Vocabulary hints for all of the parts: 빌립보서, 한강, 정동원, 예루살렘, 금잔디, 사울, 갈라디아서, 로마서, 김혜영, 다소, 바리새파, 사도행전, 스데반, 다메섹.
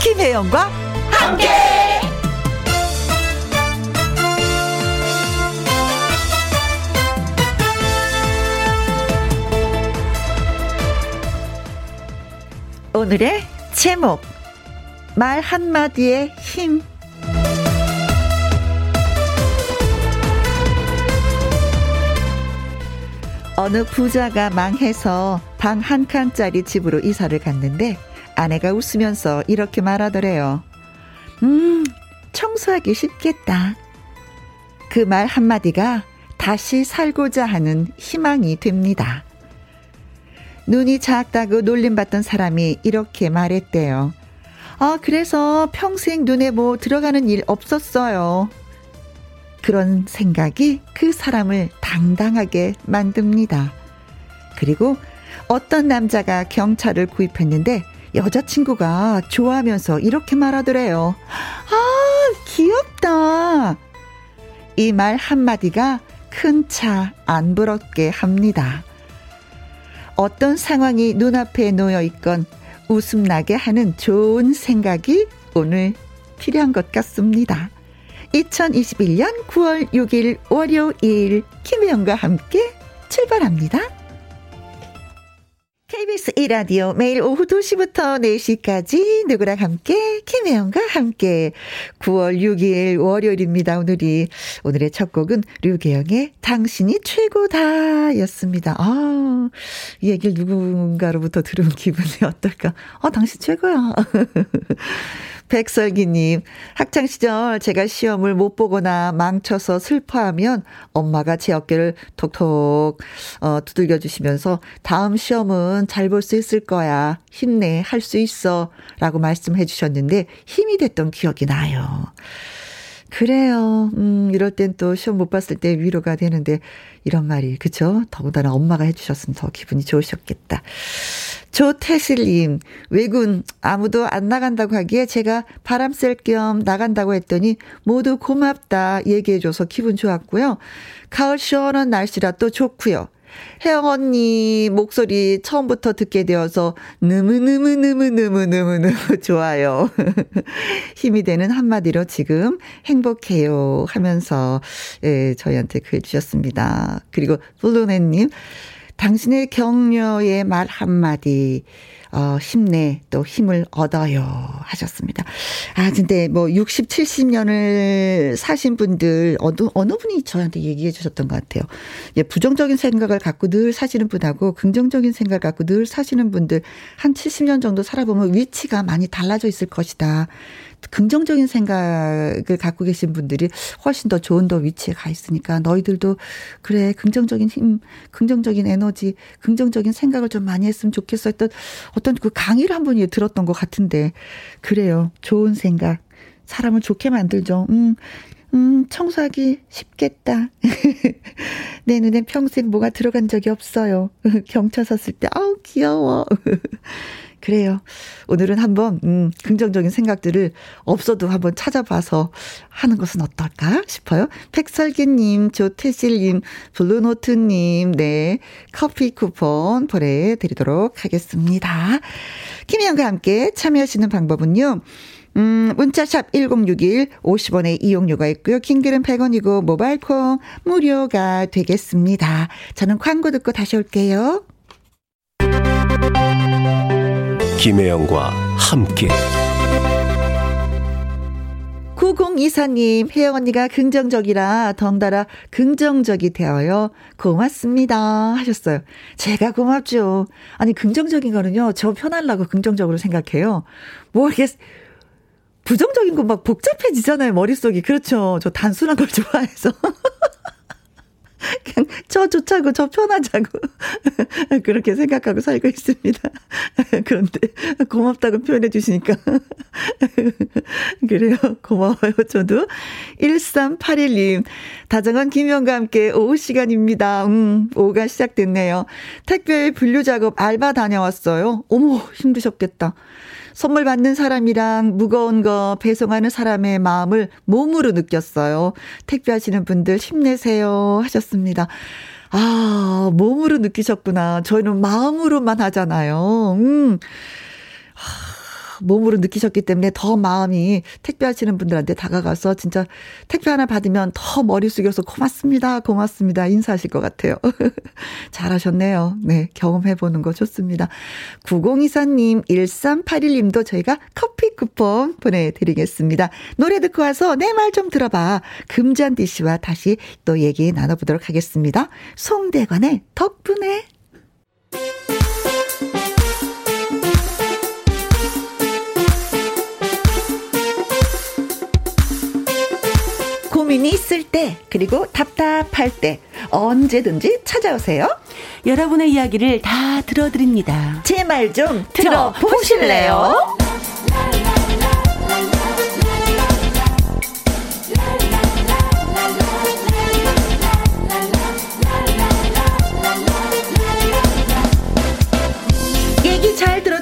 김혜영과 함께. 오늘의 제목, 말 한마디의 힘. 어느 부자가 망해서 방 한 칸짜리 집으로 이사를 갔는데 아내가 웃으면서 이렇게 말하더래요. 청소하기 쉽겠다. 그 말 한마디가 다시 살고자 하는 희망이 됩니다. 눈이 작다고 놀림받던 사람이 이렇게 말했대요. 그래서 평생 눈에 뭐 들어가는 일 없었어요. 그런 생각이 그 사람을 당당하게 만듭니다. 그리고 어떤 남자가 경차를 구입했는데 여자친구가 좋아하면서 이렇게 말하더래요. 귀엽다. 이 말 한마디가 큰 차 안 부럽게 합니다. 어떤 상황이 눈앞에 놓여 있건 웃음나게 하는 좋은 생각이 오늘 필요한 것 같습니다. 2021년 9월 6일 월요일, 김혜영과 함께 출발합니다. KBS 1라디오 매일 오후 2시부터 4시까지 누구랑 함께, 김혜영과 함께. 9월 6일 월요일입니다. 오늘의 첫 곡은 류계영의 당신이 최고다 였습니다. 이 얘기를 누군가로부터 들은 기분이 어떨까. 당신 최고야. 백설기님, 학창시절 제가 시험을 못 보거나 망쳐서 슬퍼하면 엄마가 제 어깨를 톡톡 두들겨주시면서 다음 시험은 잘 볼 수 있을 거야, 힘내, 할 수 있어 라고 말씀해 주셨는데 힘이 됐던 기억이 나요. 그래요. 이럴 땐 또 시험 못 봤을 때 위로가 되는데 이런 말이, 그쵸? 더군다나 엄마가 해주셨으면 더 기분이 좋으셨겠다. 조태실님, 외군 아무도 안 나간다고 하기에 제가 바람 쐴 겸 나간다고 했더니 모두 고맙다 얘기해줘서 기분 좋았고요. 가을 시원한 날씨라 또 좋고요. 혜영 언니 목소리 처음부터 듣게 되어서 너무 좋아요. 힘이 되는 한마디로 지금 행복해요 하면서, 예, 저희한테 글 주셨습니다. 그리고 블루네님, 당신의 격려의 말 한마디, 힘내, 또 힘을 얻어요 하셨습니다. 근데 뭐 60, 70년을 사신 분들, 어느 분이 저한테 얘기해 주셨던 것 같아요. 예, 부정적인 생각을 갖고 늘 사시는 분하고 긍정적인 생각을 갖고 늘 사시는 분들 한 70년 정도 살아보면 위치가 많이 달라져 있을 것이다. 긍정적인 생각을 갖고 계신 분들이 훨씬 더 좋은 더 위치에 가 있으니까 너희들도 그래, 긍정적인 힘, 긍정적인 에너지, 긍정적인 생각을 좀 많이 했으면 좋겠어 했던 어떤 그 강의를 한 번에 들었던 것 같은데, 그래요. 좋은 생각, 사람을 좋게 만들죠. 청소하기 쉽겠다. 내 눈엔 평생 뭐가 들어간 적이 없어요. 경차 섰을 때 아우 귀여워. 그래요. 오늘은 한번 긍정적인 생각들을 없어도 한번 찾아봐서 하는 것은 어떨까 싶어요. 백설기님, 조태실님, 블루노트님, 네, 커피 쿠폰 보내드리도록 하겠습니다. 김혜영과 함께 참여하시는 방법은요. 문자샵 1061, 50원의 이용료가 있고요. 킹글은 100원이고 모바일콩 무료가 되겠습니다. 저는 광고 듣고 다시 올게요. 김혜영과 함께. 9024님, 혜영 언니가 긍정적이라 덩달아 긍정적이 되어요. 고맙습니다 하셨어요. 제가 고맙죠. 아니, 긍정적인 거는요, 저 편하려고 긍정적으로 생각해요. 뭐 이렇게 부정적인 건 막 복잡해지잖아요, 머릿속이. 그렇죠. 저 단순한 걸 좋아해서. 그냥 저 좋자고, 저 편하자고 그렇게 생각하고 살고 있습니다. 그런데 고맙다고 표현해 주시니까 그래요, 고마워요. 저도 1381님, 다정한 김영과 함께 오후 시간입니다. 오후가 시작됐네요. 택배 분류 작업 알바 다녀왔어요. 어머, 힘드셨겠다. 선물 받는 사람이랑 무거운 거 배송하는 사람의 마음을 몸으로 느꼈어요. 택배하시는 분들 힘내세요 하셨습니다. 몸으로 느끼셨구나. 저희는 마음으로만 하잖아요. 몸으로 느끼셨기 때문에 더 마음이 택배하시는 분들한테 다가가서 진짜 택배 하나 받으면 더 머리 숙여서 고맙습니다. 고맙습니다. 인사하실 것 같아요. 잘하셨네요. 네, 경험해보는 거 좋습니다. 9024님, 1381님도 저희가 커피 쿠폰 보내드리겠습니다. 노래 듣고 와서 내 말 좀 들어봐. 금잔디 씨와 다시 또 얘기 나눠보도록 하겠습니다. 송대관의 덕분에. 고민이 있을 때, 그리고 답답할 때 언제든지 찾아오세요. 여러분의 이야기를 다 들어드립니다. 제 말 좀 들어보실래요?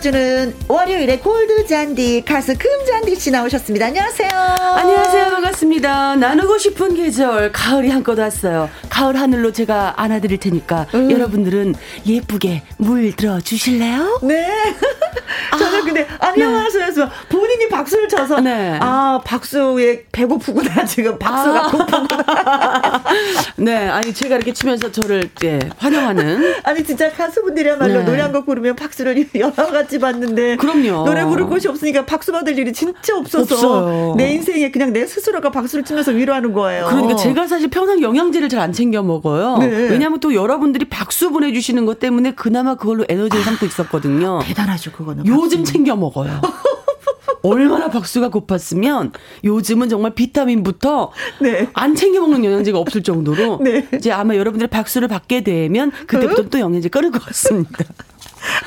주는 월요일에 골드잔디 가수 금잔디 씨 나오셨습니다. 안녕하세요. 안녕하세요. 반갑습니다. 나누고 싶은 계절 가을이 한껏 왔어요. 가을 하늘로 제가 안아드릴 테니까 여러분들은 예쁘게 물들어 주실래요? 네. 저는 근데 안녕하세요. 네. 본인이 박수를 쳐서 네. 아 박수에 배고프구나. 지금 박수가 고프구나. 네. 아니 제가 이렇게 치면서 저를 예, 환영하는 아니 진짜 가수분들이야말로 네. 노래 한 곡 부르면 박수를 여러 가지 봤는데 그럼요. 노래 부를 곳이 없으니까 박수 받을 일이 진짜 없어서 없어요. 내 인생에 그냥 내 스스로가 박수를 치면서 위로하는 거예요. 그러니까 제가 사실 평생 영양제를 잘 안 챙겨 먹어요. 네. 왜냐하면 또 여러분들이 박수 보내주시는 것 때문에 그나마 그걸로 에너지를 삼고 있었거든요. 대단하죠 그거는. 요즘 박수는. 챙겨 먹어요. 얼마나 박수가 고팠으면 요즘은 정말 비타민부터 네. 안 챙겨 먹는 영양제가 없을 정도로 네. 이제 아마 여러분들이 박수를 받게 되면 그때부터 또 영양제 끊을 것 같습니다.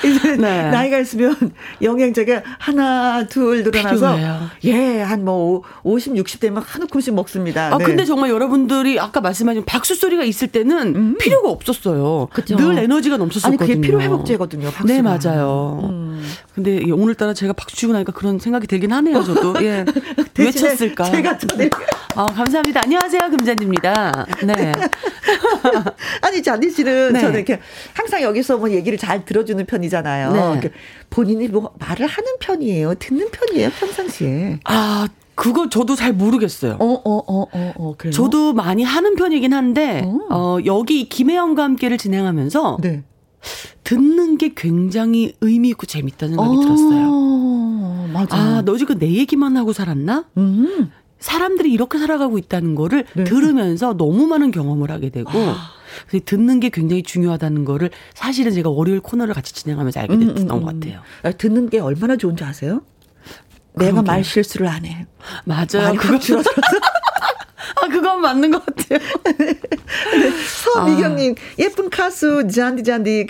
이제 네. 나이가 있으면 영양제가 하나 둘 늘어나서 예, 한 뭐 50, 60대면 한 움큼씩 먹습니다. 아 네. 근데 정말 여러분들이 아까 말씀하신 박수 소리가 있을 때는 필요가 없었어요. 그쵸? 늘 에너지가 넘쳤었거든요. 아니 그게 필요 회복제거든요. 박수가. 네 맞아요. 근데 오늘따라 제가 박수 치고 나니까 그런 생각이 들긴 하네요. 저도 예. 왜 쳤을까? 제가 전에 아 감사합니다. 안녕하세요 금잔디입니다. 네. 아니 잔디 씨는 네. 저는 이렇게 항상 여기서 뭐 얘기를 잘 들어주는 편이잖아요. 네. 그러니까 본인이 뭐 말을 하는 편이에요? 듣는 편이에요? 평상시에? 아, 그거 저도 잘 모르겠어요. 그래요? 저도 많이 하는 편이긴 한데 여기 김혜영과 함께를 진행하면서 네. 듣는 게 굉장히 의미 있고 재밌다는 생각이 들었어요. 맞아. 아, 너 지금 내 얘기만 하고 살았나? 사람들이 이렇게 살아가고 있다는 거를 네. 들으면서 너무 많은 경험을 하게 되고 그래서 듣는 게 굉장히 중요하다는 거를 사실은 제가 월요일 코너를 같이 진행하면서 알게 됐던 것 같아요. 듣는 게 얼마나 좋은지 아세요? 내가 말 실수를 안 해. 맞아요. 그거 줄어들었어. 아, 그건 맞는 것 같아요. 네, 서미경님, 예쁜 가수, 잔디잔디,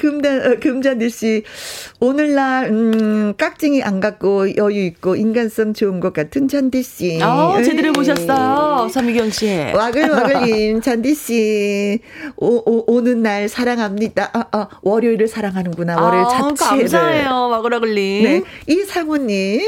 금잔디씨. 오늘날, 깍쟁이 안 갖고 여유있고 인간성 좋은 것 같은 잔디씨. 제대로 보셨어요. 서미경씨. 와글와글님, 잔디씨. 오는 날 사랑합니다. 월요일을 사랑하는구나. 월요일 자체를. 감사해요. 와글와글님. 네. 이상우님,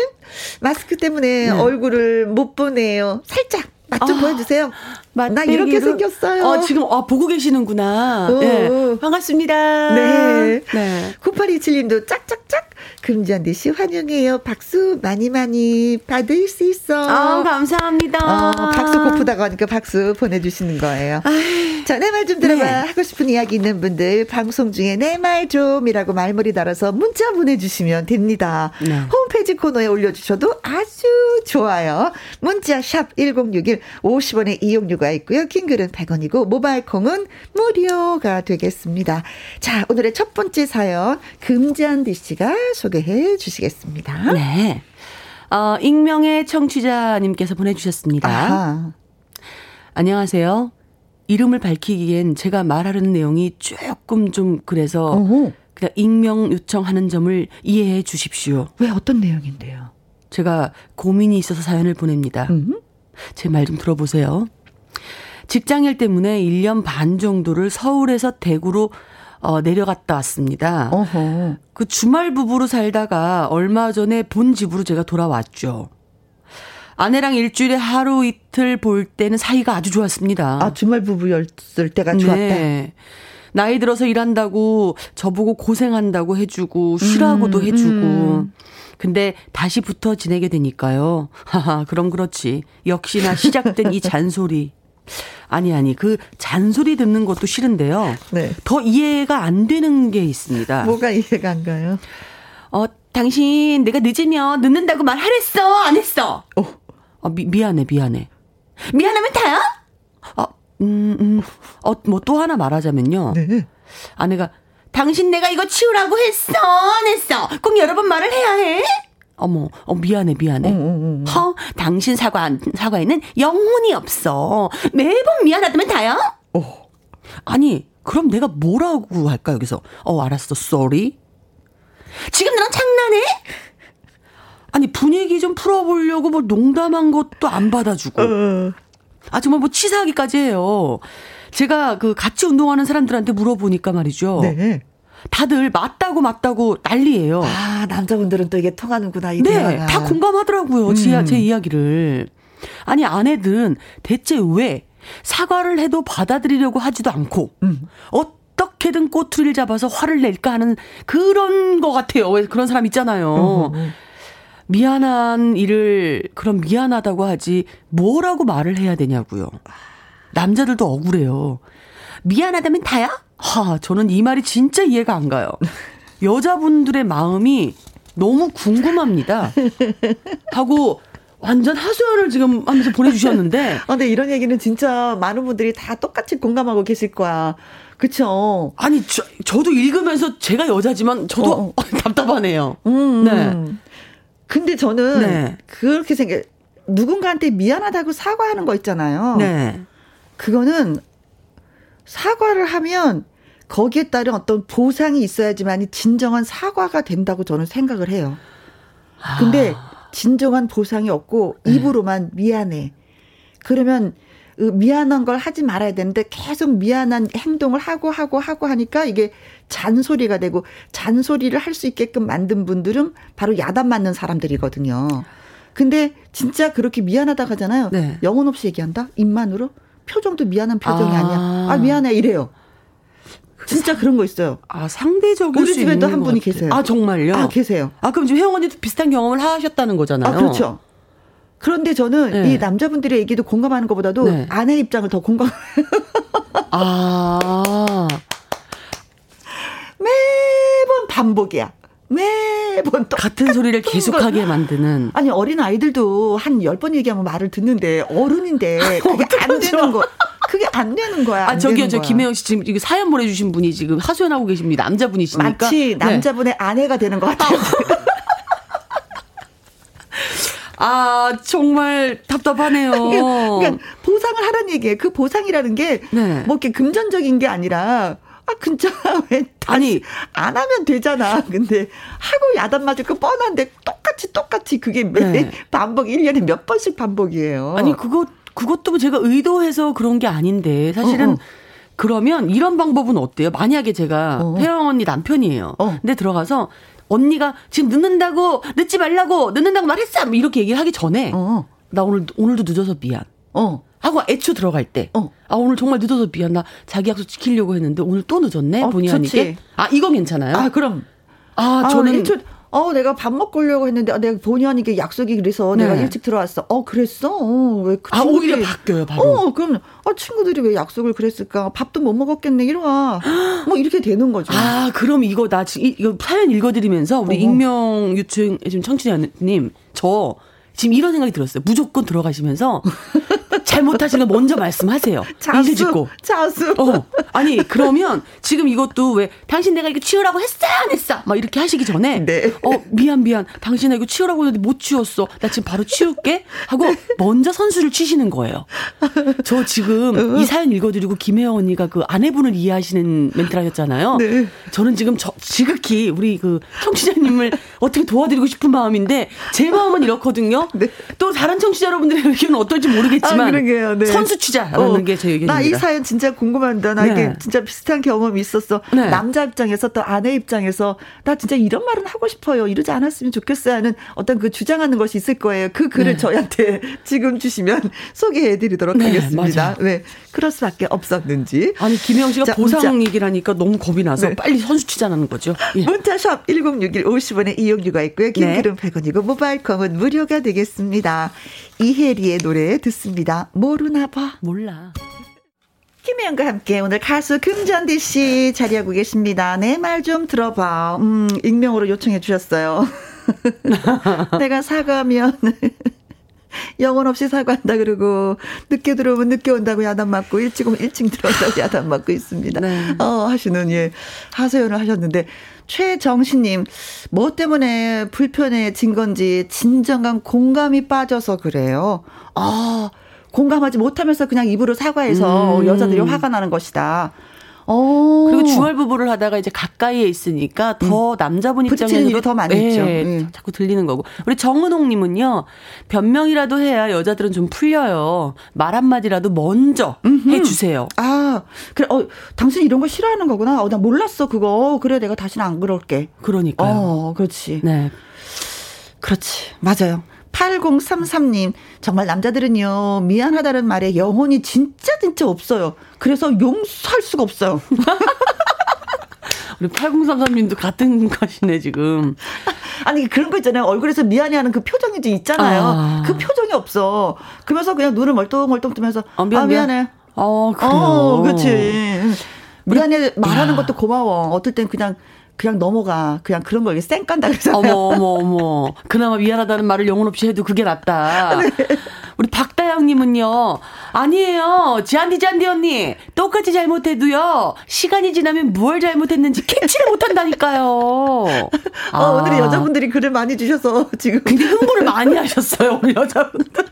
마스크 때문에 얼굴을 못 보네요. 살짝. 맛 좀 보여주세요. 나 이렇게 생겼어요. 지금 보고 계시는구나. 네, 반갑습니다. 네. 네. 9827님도 짝짝짝 금잔디 씨 환영해요. 박수 많이 많이 받을 수 있어. 감사합니다. 박수 고프다고 하니까 박수 보내주시는 거예요. 자, 내 말 좀 들어봐. 네. 하고 싶은 이야기 있는 분들 방송 중에 내 말 좀이라고 말머리 달아서 문자 보내주시면 됩니다. 네. 홈페이지 코너에 올려주셔도 아주 좋아요. 문자 샵 1061 50원의 이용료가 있고요. 킹글은 100원이고 모바일 콩은 무료가 되겠습니다. 자, 오늘의 첫 번째 사연 금잔디 씨가 소개해 주시겠습니다. 네. 익명의 청취자님께서 보내주셨습니다. 아하. 안녕하세요. 이름을 밝히기엔 제가 말하려는 내용이 조금 좀 그래서 그냥 익명 요청하는 점을 이해해 주십시오. 왜 어떤 내용인데요? 제가 고민이 있어서 사연을 보냅니다. 제 말 좀 들어보세요. 직장일 때문에 1년 반 정도를 서울에서 대구로 내려갔다 왔습니다. 그 주말 부부로 살다가 얼마 전에 본 집으로 제가 돌아왔죠. 아내랑 일주일에 하루 이틀 볼 때는 사이가 아주 좋았습니다. 아, 주말 부부였을 때가 좋았다. 네. 나이 들어서 일한다고 저보고 고생한다고 해주고 쉬라고도 해주고 근데 다시 붙어 지내게 되니까요. 하하, 그럼 그렇지. 역시나 시작된 이 잔소리. 아니 그 잔소리 듣는 것도 싫은데요. 네. 더 이해가 안 되는 게 있습니다. 뭐가 이해가 안 가요? 당신 내가 늦으면 늦는다고 말하랬어? 안 했어? 미안해. 미안하면 다야? 뭐 또 하나 말하자면요. 네. 아내가 당신 내가 이거 치우라고 했어? 안 했어? 꼭 여러 번 말을 해야 해? 어머, 미안해. 당신 사과에는 영혼이 없어. 매번 미안하다면 다야? 아니, 그럼 내가 뭐라고 할까, 여기서? 알았어, sorry. 지금 너랑 장난해? 아니, 분위기 좀 풀어보려고 뭐 농담한 것도 안 받아주고. 정말 뭐 치사하기까지 해요. 제가 그 같이 운동하는 사람들한테 물어보니까 말이죠. 네. 다들 맞다고 난리예요. 아, 남자분들은 또 이게 통하는구나, 이 대화가. 네, 다 공감하더라고요. 제 이야기를. 아니, 아내들은 대체 왜 사과를 해도 받아들이려고 하지도 않고 어떻게든 꼬투리를 잡아서 화를 낼까 하는 그런 것 같아요. 그런 사람 있잖아요. 미안한 일을 그럼 미안하다고 하지 뭐라고 말을 해야 되냐고요. 남자들도 억울해요. 미안하다면 다야? 저는 이 말이 진짜 이해가 안 가요. 여자분들의 마음이 너무 궁금합니다. 하고 완전 하소연을 지금 하면서 보내주셨는데. 근데 이런 얘기는 진짜 많은 분들이 다 똑같이 공감하고 계실 거야. 그쵸? 아니, 저도 읽으면서 제가 여자지만 저도 답답하네요. 네. 근데 저는 그렇게 누군가한테 미안하다고 사과하는 거 있잖아요. 네. 그거는 사과를 하면 거기에 따른 어떤 보상이 있어야지만이 진정한 사과가 된다고 저는 생각을 해요. 근데 진정한 보상이 없고 입으로만 미안해. 그러면 미안한 걸 하지 말아야 되는데 계속 미안한 행동을 하고 하니까 이게 잔소리가 되고, 잔소리를 할 수 있게끔 만든 분들은 바로 야단 맞는 사람들이거든요. 근데 진짜 그렇게 미안하다고 하잖아요. 네. 영혼 없이 얘기한다? 입만으로? 표정도 미안한 표정이 아니야. 미안해 이래요. 진짜 그런 거 있어요. 상대적일 수 있는 우리 집에도 한 분이 계세요. 정말요? 계세요. 그럼 지금 혜영 언니도 비슷한 경험을 하셨다는 거잖아요. 그렇죠. 그런데 저는 이 남자분들의 얘기도 공감하는 것보다도 아내 입장을 더 공감해요. 매번 반복이야. 매번 같은 소리를 계속하게 만드는. 아니, 어린 아이들도 한 10번 얘기하면 말을 듣는데, 어른인데 그게 안 되는 거. 그게 안 되는 거야. 저 김혜영 씨 지금 사연 보내주신 분이 지금 하소연하고 계십니다. 남자분이시니까. 마치 남자분의 아내가 되는 것 같아요. 정말 답답하네요. 그러니까 보상을 하란 얘기예요. 그 보상이라는 게 뭐 이렇게 금전적인 게 아니라. 진짜 왜 아니 안 하면 되잖아. 근데 하고 야단 맞을 거 뻔한데 똑같이 그게 반복 1년에 몇 번씩 반복이에요. 아니 그것도 제가 의도해서 그런 게 아닌데 사실은. 그러면 이런 방법은 어때요? 만약에 제가 혜영 언니 남편이에요. 근데 들어가서 언니가 지금 늦는다고 늦지 말라고 늦는다고 말했어 이렇게 얘기하기 전에 나 오늘도 늦어서 미안. 하고 애초 들어갈 때 오늘 정말 늦어서 미안. 나 자기 약속 지키려고 했는데 오늘 또 늦었네. 본의 아니게. 이건 괜찮아요? 그럼. 저는 애초 내가 밥 먹고 오려고 했는데 내가 본의 아니게 약속이 그래서 내가 일찍 들어왔어. 그랬어? 왜 그 친구들이. 오히려 바뀌어요, 바로. 그럼 친구들이 왜 약속을 그랬을까? 밥도 못 먹었겠네. 이리 와. 뭐 이렇게 되는 거죠. 그럼 이거 나 지금 이거 사연 읽어 드리면서 우리 익명 유충 지금 청취자님 저 지금 이런 생각이 들었어요. 무조건 들어가시면서 잘못하신 거 먼저 말씀하세요. 자수. 짓고. 자수. 아니 그러면 지금 이것도 왜 당신 내가 이거 치우라고 했어 안 했어? 막 이렇게 하시기 전에 미안. 당신 내가 이거 치우라고 했는데 못 치웠어. 나 지금 바로 치울게. 하고 먼저 선수를 치시는 거예요. 저 지금 이 사연 읽어드리고 김혜영 언니가 그 아내분을 이해하시는 멘트를 하셨잖아요. 네. 저는 지금 지극히 우리 그 청취자님을 어떻게 도와드리고 싶은 마음인데 제 마음은 이렇거든요. 네. 또 다른 청취자 여러분들의 의견은 어떨지 모르겠지만 모르지만 네. 선수 취자라는 게 제 의견입니다. 나 이 사연 진짜 궁금한다. 나 네. 이게 진짜 비슷한 경험이 있었어. 네. 남자 입장에서 또 아내 입장에서 나 진짜 이런 말은 하고 싶어요. 이러지 않았으면 좋겠어요 하는 어떤 그 주장하는 것이 있을 거예요. 그 글을 네. 저희한테 지금 주시면 소개해드리도록 네, 하겠습니다. 네, 그럴 수밖에 없었는지. 아니 김혜영 씨가 보상이기라니까 너무 겁이 나서 네. 빨리 선수 취자라는 거죠. 예. 문자샵 1061 50원에 이용료가 있고요. 긴글은 네. 100원이고 모바일 컴은 무료가 되겠습니다. 이혜리의 노래 듣습니다. 모르나 봐. 몰라. 김혜영과 함께 오늘 가수 금잔디 씨 자리하고 계십니다. 내 말 좀 들어봐. 익명으로 요청해 주셨어요. 내가 사과하면 영혼 없이 사과한다 그러고 늦게 들어오면 늦게 온다고 야단 맞고 일찍 오면 일찍 들어온다고 야단 맞고 있습니다. 네. 하시는 예 하소연을 하셨는데 최정신님 뭐 때문에 불편해진 건지 진정한 공감이 빠져서 그래요. 공감하지 못하면서 그냥 입으로 사과해서 여자들이 화가 나는 것이다. 그리고 주말부부를 하다가 이제 가까이에 있으니까 더 남자분 입장에서 일이 더 많이 있죠. 자꾸 들리는 거고. 우리 정은홍님은요. 변명이라도 해야 여자들은 좀 풀려요. 말 한마디라도 먼저 해주세요. 아 그래 당신 이런 거 싫어하는 거구나. 나 몰랐어 그거. 그래 내가 다시는 안 그럴게. 그러니까요. 그렇지. 네. 그렇지. 맞아요. 8033님 정말 남자들은요 미안하다는 말에 영혼이 진짜 없어요. 그래서 용서할 수가 없어요. 우리 8033님도 같은 것이네 지금. 아니 그런 거 있잖아요. 얼굴에서 미안해하는 그 표정이 좀 있잖아요. 그 표정이 없어. 그러면서 그냥 눈을 멀뚱멀뚱 뜨면서 미안해. 그래요. 그렇지. 미안해 말하는 것도 고마워. 어떨 땐 그냥 넘어가. 그냥 그런 걸 쌩 깐다 그러잖아요. 어머. 그나마 미안하다는 말을 영혼 없이 해도 그게 낫다. 네. 우리 박다영님은요. 아니에요. 잔디 언니. 똑같이 잘못해도요. 시간이 지나면 뭘 잘못했는지 캐치를 못한다니까요. 오늘 여자분들이 글을 많이 주셔서 지금. 근데 흥분을 많이 하셨어요. 우리 여자분들.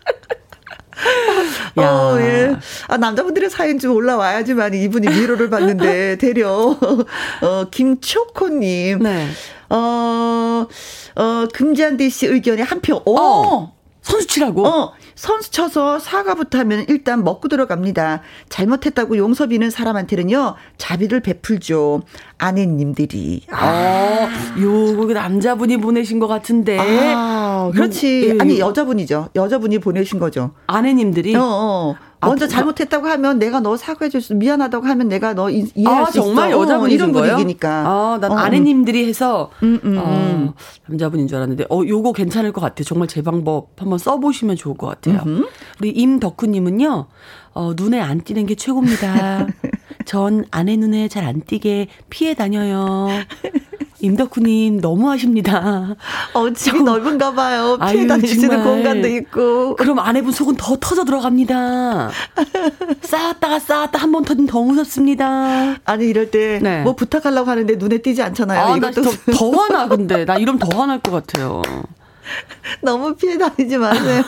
예. 남자분들의 사연 좀 올라와야지만 이분이 위로를 받는데, 대려. 김초코님. 네. 금잔디 씨 의견에 한 표. 선수 치라고? 선수 쳐서 사과부터 하면 일단 먹고 들어갑니다. 잘못했다고 용서 비는 사람한테는요, 자비를 베풀죠. 아내님들이. 요거 남자분이 보내신 것 같은데. 그렇지. 아니, 여자분이죠. 여자분이 보내신 거죠. 아내님들이? 먼저 잘못했다고 하면 내가 너 사과해줄 수, 미안하다고 하면 내가 너 이해할 수 있어. 정말 여자분이신 거예요? 분위기니까. 난 아내님들이 해서 남자분인 줄 알았는데 요거 괜찮을 것 같아요. 정말 제 방법 한번 써보시면 좋을 것 같아요. 우리 임덕훈님은요. 눈에 안 띄는 게 최고입니다. 전 아내 눈에 잘 안 띄게 피해 다녀요. 임덕후님 너무하십니다. 집이 넓은가 봐요. 피해 다니시는 공간도 있고. 그럼 아내분 속은 더 터져 들어갑니다. 쌓았다가 한 번 터진 더 무섭습니다. 아니 이럴 때 뭐 부탁하려고 하는데 눈에 띄지 않잖아요. 이것도 더 화나 근데. 나 이러면 더 화날 것 같아요. 너무 피해 다니지 마세요.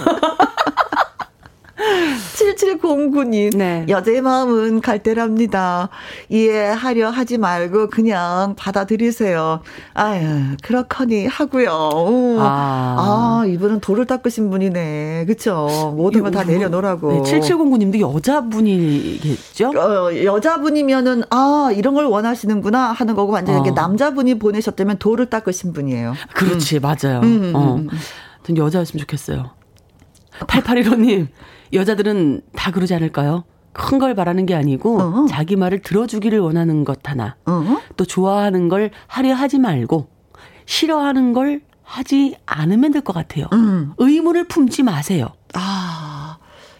7709님 네. 여자의 마음은 갈대랍니다. 이해하려 하지 말고 그냥 받아들이세요. 아유 그렇거니 하고요. 이분은 도를 닦으신 분이네. 그렇죠. 모든 걸 다 내려놓으라고. 네, 7709님도 여자분이겠죠. 여자분이면은 이런 걸 원하시는구나 하는 거고 완전히 이게 남자분이 보내셨다면 도를 닦으신 분이에요. 그렇지 맞아요. 전 여자였으면 좋겠어요. 8815님 여자들은 다 그러지 않을까요? 큰 걸 바라는 게 아니고 자기 말을 들어주기를 원하는 것 하나 또 좋아하는 걸 하려 하지 말고 싫어하는 걸 하지 않으면 될 것 같아요. 의문을 품지 마세요.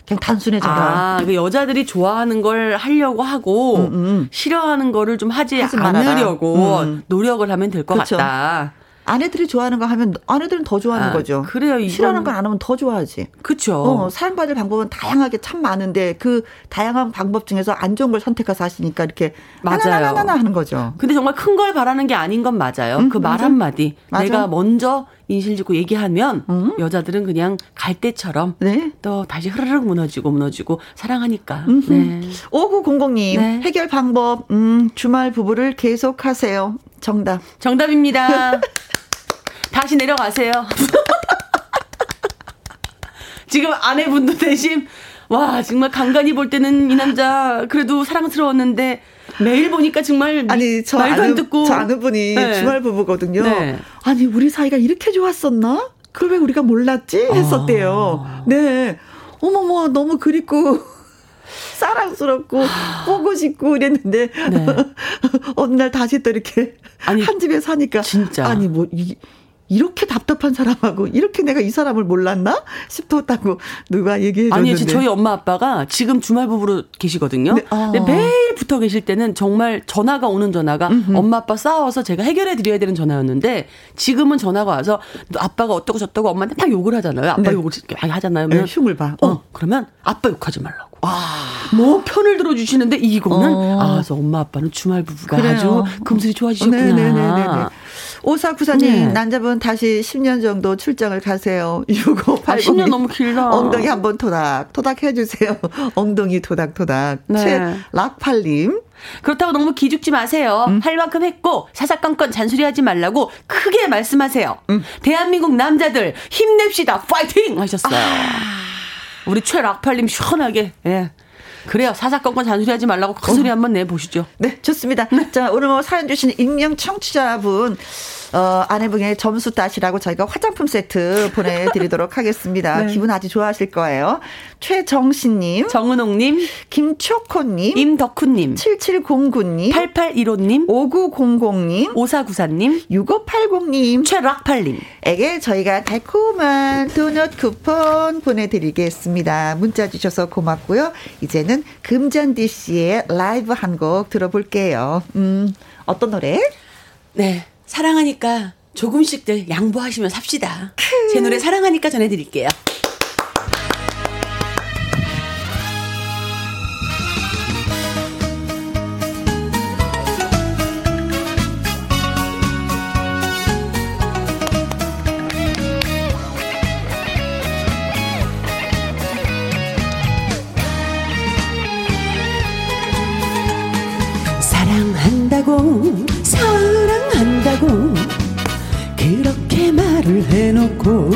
그냥 단순해져라. 그 여자들이 좋아하는 걸 하려고 하고 싫어하는 거를 좀 하지 않으려고 노력을 하면 될 것 같다. 아내들이 좋아하는 거 하면 아내들은 더 좋아하는 거죠. 그래요. 이건... 싫어하는 건 안 하면 더 좋아하지. 그렇죠. 사랑받을 방법은 다양하게 참 많은데 그 다양한 방법 중에서 안 좋은 걸 선택해서 하시니까 이렇게 하나하나 하는 거죠. 근데 정말 큰 걸 바라는 게 아닌 건 맞아요. 그 말 한마디. 내가 먼저 인실 짓고 얘기하면 여자들은 그냥 갈대처럼 또 다시 흐르륵 무너지고 사랑하니까. 5900님 해결 방법 주말 부부를 계속하세요. 정답입니다. 다시 내려가세요. 지금 아내분도 대신 와 정말 간간히 볼 때는 이 남자 그래도 사랑스러웠는데 매일 보니까 정말 아니, 저 말도 안 듣고 저 아는 분이 네. 주말 부부거든요. 네. 아니 우리 사이가 이렇게 좋았었나? 그걸 왜 우리가 몰랐지? 했었대요. 아. 네. 어머머 너무 그립고 사랑스럽고 보고 싶고 이랬는데 네. 어느 날 다시 또 이렇게 아니, 한 집에 사니까 진짜 아니 뭐 이렇게 답답한 사람하고 이렇게 내가 이 사람을 몰랐나 싶었다고 누가 얘기해 줬는데. 아니 저희 엄마 아빠가 지금 주말 부부로 계시거든요. 네, 아. 근데 매일 붙어 계실 때는 정말 전화가 오는 전화가 엄마 아빠 싸워서 제가 해결해 드려야 되는 전화였는데 지금은 전화가 와서 아빠가 어떠고 저떠고 엄마한테 막 욕을 하잖아요. 아빠 네. 욕을 많이 하잖아요. 그러면 네, 흉을 봐. 그러면 아빠 욕하지 말라고. 아, 뭐 편을 들어주시는데 이거는 그래서 엄마 아빠는 주말 부부가 그래요. 아주 금슬이 좋아지셨구나. 네네네네. 5494님 네. 남자분 다시 10년 정도 출장을 가세요. 6580님 10년 너무 길다. 엉덩이 한번 토닥 해주세요. 엉덩이 토닥. 네. 최락팔님 그렇다고 너무 기죽지 마세요. 할 만큼 했고 사사건건 잔소리하지 말라고 크게 말씀하세요. 대한민국 남자들 힘냅시다. 파이팅 하셨어요. 우리 최락팔님 시원하게 예. 그래요. 사사건건 잔소리하지 말라고 큰 소리 한번 내보시죠. 네 좋습니다. 자 오늘 뭐 사연 주신 익명 청취자분 아내분의 점수 따시라고 저희가 화장품 세트 보내드리도록 하겠습니다. 네. 기분 아주 좋아하실 거예요. 최정신님, 정은옥님, 김초코님, 임덕훈님, 7709님, 8815님, 5900님, 5494님, 6580님, 최락팔님에게 저희가 달콤한 도넛 쿠폰 보내드리겠습니다. 문자 주셔서 고맙고요. 이제는 금잔디 씨의 라이브 한 곡 들어볼게요. 어떤 노래? 네. 사랑하니까 조금씩들 양보하시면 삽시다. 제 노래 사랑하니까 전해드릴게요. 사랑한다고 사랑한다고 그렇게 말을 해놓고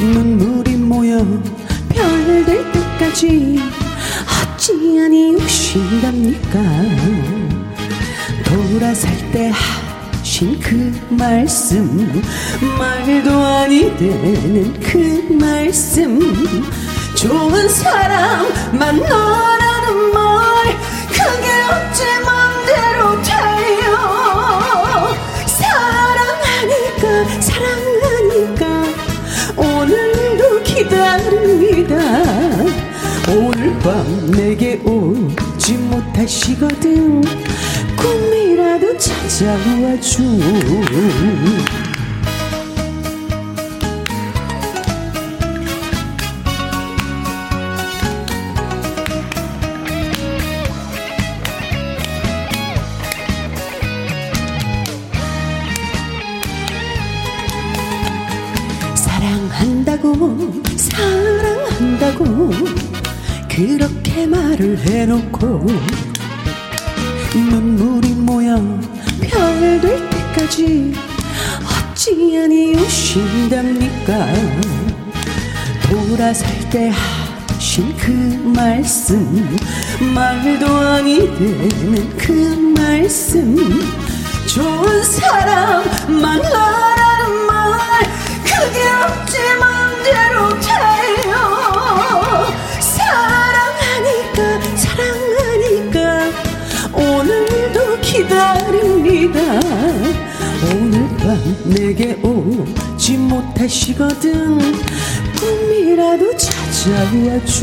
눈물이 모여 별들 때까지 어찌하니 우신답니까. 돌아설 때 하신 그 말씀 말도 아니 되는 그 말씀 좋은 사람 만나라는 말 그게 어찌 맘대로 돼요. 사랑하니까 사랑하니까 오늘도 기다립니다. 오늘 밤 내게 오지 못하시거든 꿈이라도 찾아와줘. 사랑한다고 그렇게 말을 해놓고 눈물이 모여 별들 때까지 어찌하니 우신답니까. 돌아설 때 하신 그 말씀 말도 아니 되는 그 말씀 좋은 사람 만나라는 말 그게 없지 맘대로 돼요. 사랑하니까 사랑하니까 오늘도 기다립니다. 오늘 밤 내게 오지 못하시거든 꿈이라도 찾아와줘.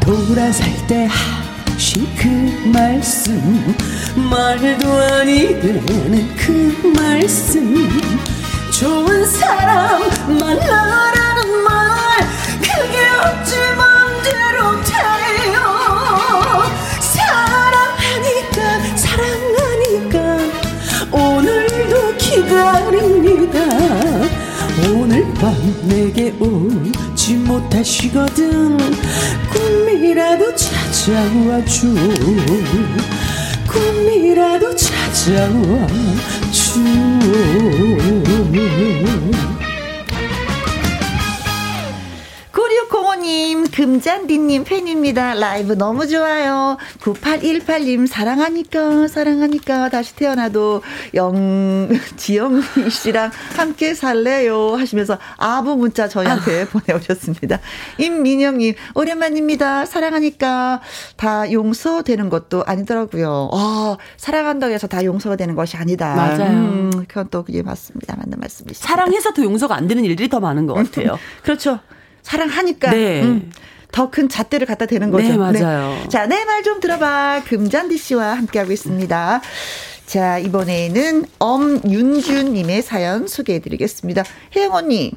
돌아설 때 하신 그 말씀 말도 아니 되는 그 말씀 좋은 사람 만나라는 말 그게 어찌 맘대로 돼요. 사랑하니까 사랑하니까 오늘도 기다립니다. 오늘 밤 내게 오지 못하시거든 꿈이라도 찾아와줘. 꿈이라도 찾아와줘. 김혜영님, 금잔디님 팬입니다. 라이브 너무 좋아요. 9818님 사랑하니까 다시 태어나도 지영씨랑 함께 살래요 하시면서 아부 문자 저희한테 보내오셨습니다. 임민영님 오랜만입니다. 사랑하니까 다 용서되는 것도 아니더라고요. 사랑한다고 해서 다 용서가 되는 것이 아니다. 맞아요. 그건 또 그게 맞습니다. 맞는 말씀이시죠. 사랑해서 더 용서가 안 되는 일들이 더 많은 것 같아요. 그렇죠. 사랑하니까 네. 더 큰 잣대를 갖다 대는 거죠. 네, 맞아요. 네. 자, 내 말 좀 들어봐. 금잔디 씨와 함께하고 있습니다. 자, 이번에는 엄윤주님의 사연 소개해드리겠습니다. 혜영 언니,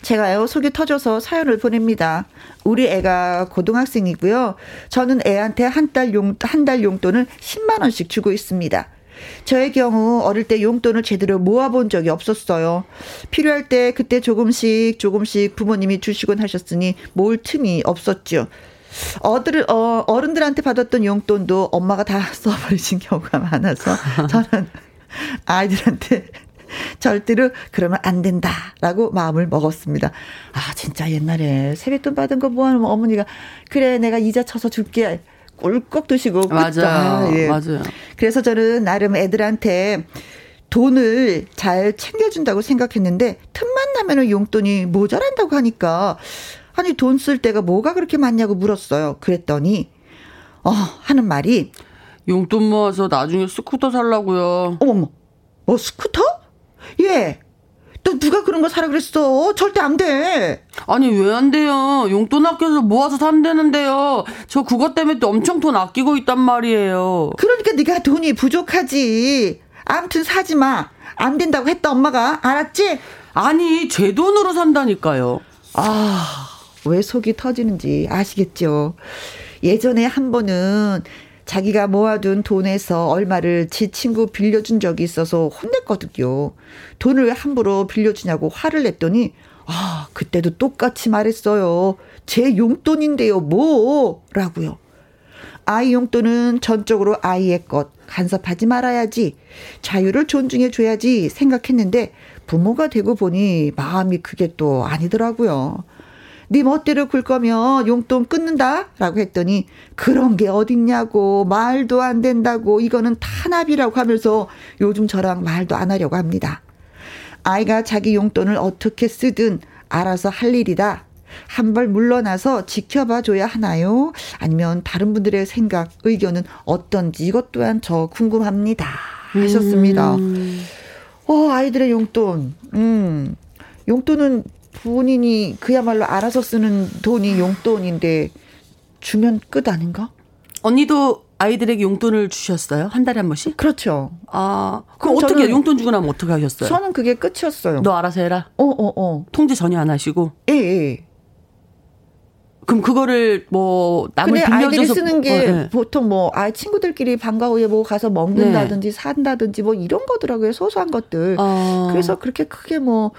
제가요 속이 터져서 사연을 보냅니다. 우리 애가 고등학생이고요. 저는 애한테 한 달 용돈을 10만 원씩 주고 있습니다. 저의 경우 어릴 때 용돈을 제대로 모아본 적이 없었어요. 필요할 때 그때 조금씩 부모님이 주시곤 하셨으니 모을 틈이 없었죠. 어른들한테 받았던 용돈도 엄마가 다 써버리신 경우가 많아서 저는 아이들한테 절대로 그러면 안 된다라고 마음을 먹었습니다. 아 진짜 옛날에 세뱃돈 받은 거 모아놓으면 어머니가 그래 내가 이자 쳐서 줄게. 꿀꺽 드시고 맞아요. 예. 맞아요. 그래서 저는 나름 애들한테 돈을 잘 챙겨준다고 생각했는데 틈만 나면은 용돈이 모자란다고 하니까 아니 돈 쓸 때가 뭐가 그렇게 많냐고 물었어요. 그랬더니 하는 말이 용돈 모아서 나중에 스쿠터 살라고요. 어머머, 스쿠터? 예. 또 누가 그런 거 사라 그랬어? 절대 안 돼. 아니 왜 안 돼요? 용돈 아껴서 모아서 산다는데요. 저 그것 때문에 또 엄청 돈 아끼고 있단 말이에요. 그러니까 네가 돈이 부족하지. 아무튼 사지 마. 안 된다고 했다 엄마가. 알았지? 아니 제 돈으로 산다니까요. 아, 왜 속이 터지는지 아시겠죠. 예전에 한 번은 자기가 모아둔 돈에서 얼마를 지 친구 빌려준 적이 있어서 혼냈거든요. 돈을 왜 함부로 빌려주냐고 화를 냈더니 그때도 똑같이 말했어요. 제 용돈인데요 뭐라고요. 아이 용돈은 전적으로 아이의 것 간섭하지 말아야지 자유를 존중해 줘야지 생각했는데 부모가 되고 보니 마음이 그게 또 아니더라고요. 네 멋대로 굴 거면 용돈 끊는다 라고 했더니 그런 게 어딨냐고 말도 안 된다고 이거는 탄압이라고 하면서 요즘 저랑 말도 안 하려고 합니다. 아이가 자기 용돈을 어떻게 쓰든 알아서 할 일이다. 한 발 물러나서 지켜봐 줘야 하나요? 아니면 다른 분들의 생각, 의견은 어떤지 이것 또한 저 궁금합니다 하셨습니다. 아이들의 용돈. 용돈은 본인이 그야말로 알아서 쓰는 돈이 용돈인데 주면 끝 아닌가? 언니도 아이들에게 용돈을 주셨어요? 한 달에 한 번씩? 그렇죠. 아, 그럼 어떻게 용돈 주고 나면 어떻게 하셨어요? 저는 그게 끝이었어요. 너 알아서 해라? 통제 전혀 안 하시고? 예. 그럼 그거를 뭐 남을 빌려줘서. 근데 아이들이 쓰는 게 네. 보통 뭐 아이 친구들끼리 방과 후에 뭐 가서 먹는다든지 네. 산다든지 뭐 이런 거더라고요. 소소한 것들. 그래서 그렇게 크게 뭐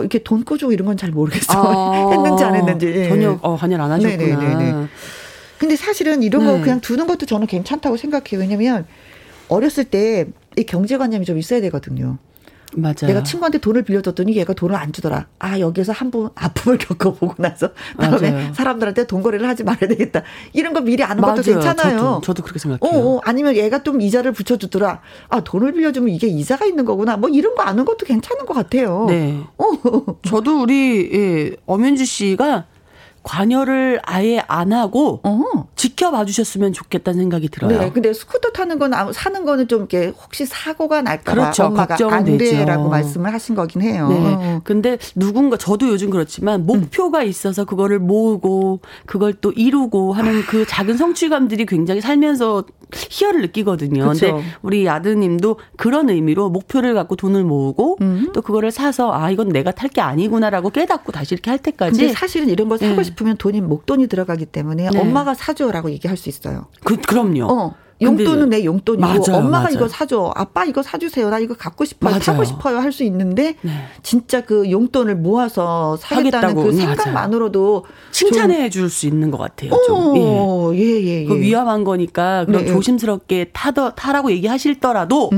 이렇게 돈 꺼주고 이런 건 잘 모르겠어요. 했는지 안 했는지. 예. 전혀 관여를 안 하셨구나. 네네네. 근데 사실은 이런 거 그냥 두는 것도 저는 괜찮다고 생각해요. 왜냐면 어렸을 때 이 경제관념이 좀 있어야 되거든요. 맞아요. 내가 친구한테 돈을 빌려줬더니 얘가 돈을 안 주더라. 아 여기에서 한 번 아픔을 겪어보고 나서 다음에 맞아요. 사람들한테 돈 거래를 하지 말아야 되겠다. 이런 거 미리 아는 맞아요. 것도 괜찮아요. 저도 그렇게 생각해요. 아니면 얘가 좀 이자를 붙여주더라. 아 돈을 빌려주면 이게 이자가 있는 거구나. 뭐 이런 거 아는 것도 괜찮은 것 같아요. 네. 저도 우리 엄윤주 씨가 관여를 아예 안 하고 지켜봐 주셨으면 좋겠다는 생각이 들어요. 네, 근데 스쿠터 타는 건 사는 거는 좀 이렇게 혹시 사고가 날까 봐 그렇죠, 엄마가 안 돼라고 말씀을 하신 거긴 해요. 네, 근데 누군가 저도 요즘 그렇지만 목표가 있어서 그거를 모으고 그걸 또 이루고 하는 그 작은 성취감들이 굉장히 살면서 희열을 느끼거든요. 그런데 그렇죠. 우리 아드님도 그런 의미로 목표를 갖고 돈을 모으고 또 그거를 사서 아 이건 내가 탈 게 아니구나라고 깨닫고 다시 이렇게 할 때까지. 근데 사실은 이런 걸 사고 싶. 싶으면 돈이 목돈이 들어가기 때문에 네. 엄마가 사줘라고 얘기할 수 있어요. 그럼요. 용돈은 내 용돈이고 맞아요, 엄마가 맞아요. 이거 사줘. 아빠 이거 사주세요. 나 이거 갖고 싶어요. 맞아요. 타고 싶어요. 할 수 있는데 네. 진짜 그 용돈을 모아서 사겠다는 하겠다고. 그 생각만으로도 칭찬해 줄 수 있는 것 같아요. 예. 그 위험한 거니까 그럼 네, 조심스럽게 타라고 얘기하실더라도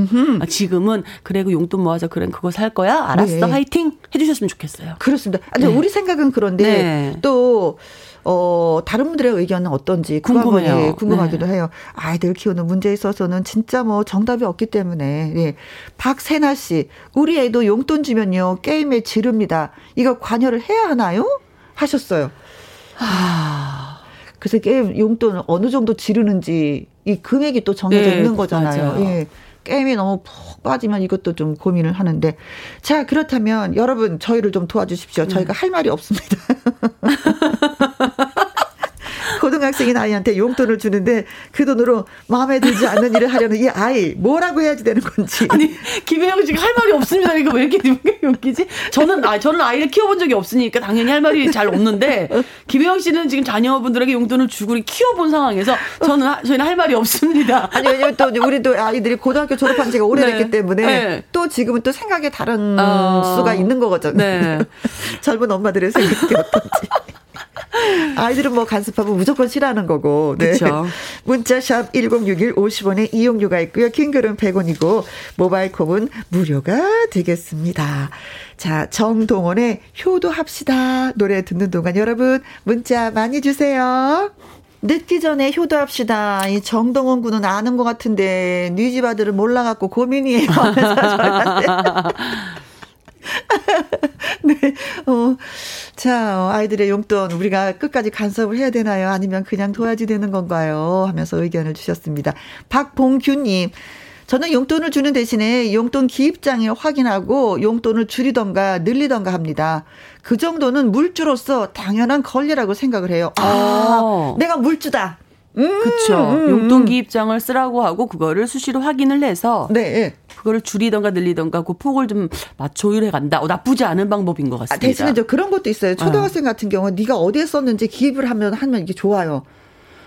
지금은 그래 그 용돈 모아서 그래 그거 살 거야. 알았어. 네. 화이팅. 해주셨으면 좋겠어요. 그렇습니다. 근데 네. 우리 생각은 그런데 네. 또 다른 분들의 의견은 어떤지 궁금하기도 네. 해요. 아이들 키우는 문제에 있어서는 진짜 뭐 정답이 없기 때문에. 네. 박세나 씨, 우리 애도 용돈 주면요 게임에 지릅니다. 이거 관여를 해야 하나요? 하셨어요. 그래서 게임 용돈 어느 정도 지르는지 이 금액이 또 정해져 네, 있는 거잖아요. 예. 게임이 너무 푹 빠지면 이것도 좀 고민을 하는데. 자, 그렇다면 여러분 저희를 좀 도와주십시오. 저희가 할 말이 없습니다. 고등학생인 아이한테 용돈을 주는데 그 돈으로 마음에 들지 않는 일을 하려는 이 아이 뭐라고 해야지 되는 건지. 아니 김혜영 씨가 할 말이 없습니다. 이거 왜 이렇게 웃기지? 저는 아이를 키워본 적이 없으니까 당연히 할 말이 잘 없는데 김혜영 씨는 지금 자녀분들에게 용돈을 주고 키워본 상황에서 저희는 할 말이 없습니다. 아니 왜냐면 또 우리도 아이들이 고등학교 졸업한 지가 오래됐기 네. 때문에 네. 또 지금은 또 생각이 다른 수가 있는 거거든요. 네. 젊은 엄마들의 생각이 어떤지. 아이들은 뭐 간섭하면 무조건 싫어하는 거고. 네. 그렇죠. 문자샵 1061 50원에 이용료가 있고요. 킹글은 100원이고 모바일콤은 무료가 되겠습니다. 자, 정동원의 효도합시다 노래 듣는 동안 여러분 문자 많이 주세요. 늦기 전에 효도합시다. 이 정동원 군은 아는 것 같은데 네 집 아들은 몰라갖고 고민이에요. 네, 자, 아이들의 용돈 우리가 끝까지 간섭을 해야 되나요? 아니면 그냥 둬야지 되는 건가요? 하면서 의견을 주셨습니다. 박봉규님, 저는 용돈을 주는 대신에 용돈 기입장을 확인하고 용돈을 줄이던가 늘리던가 합니다. 그 정도는 물주로서 당연한 권리라고 생각을 해요. 아, 내가 물주다. 그렇죠. 용돈 기입장을 쓰라고 하고 그거를 수시로 확인을 해서 네. 그거를 줄이던가 늘리던가 그 폭을 좀 조율해 간다. 나쁘지 않은 방법인 것 같습니다. 아, 대신에 저 그런 것도 있어요. 초등학생 같은 경우는 네가 어디에 썼는지 기입을 하면 이게 좋아요.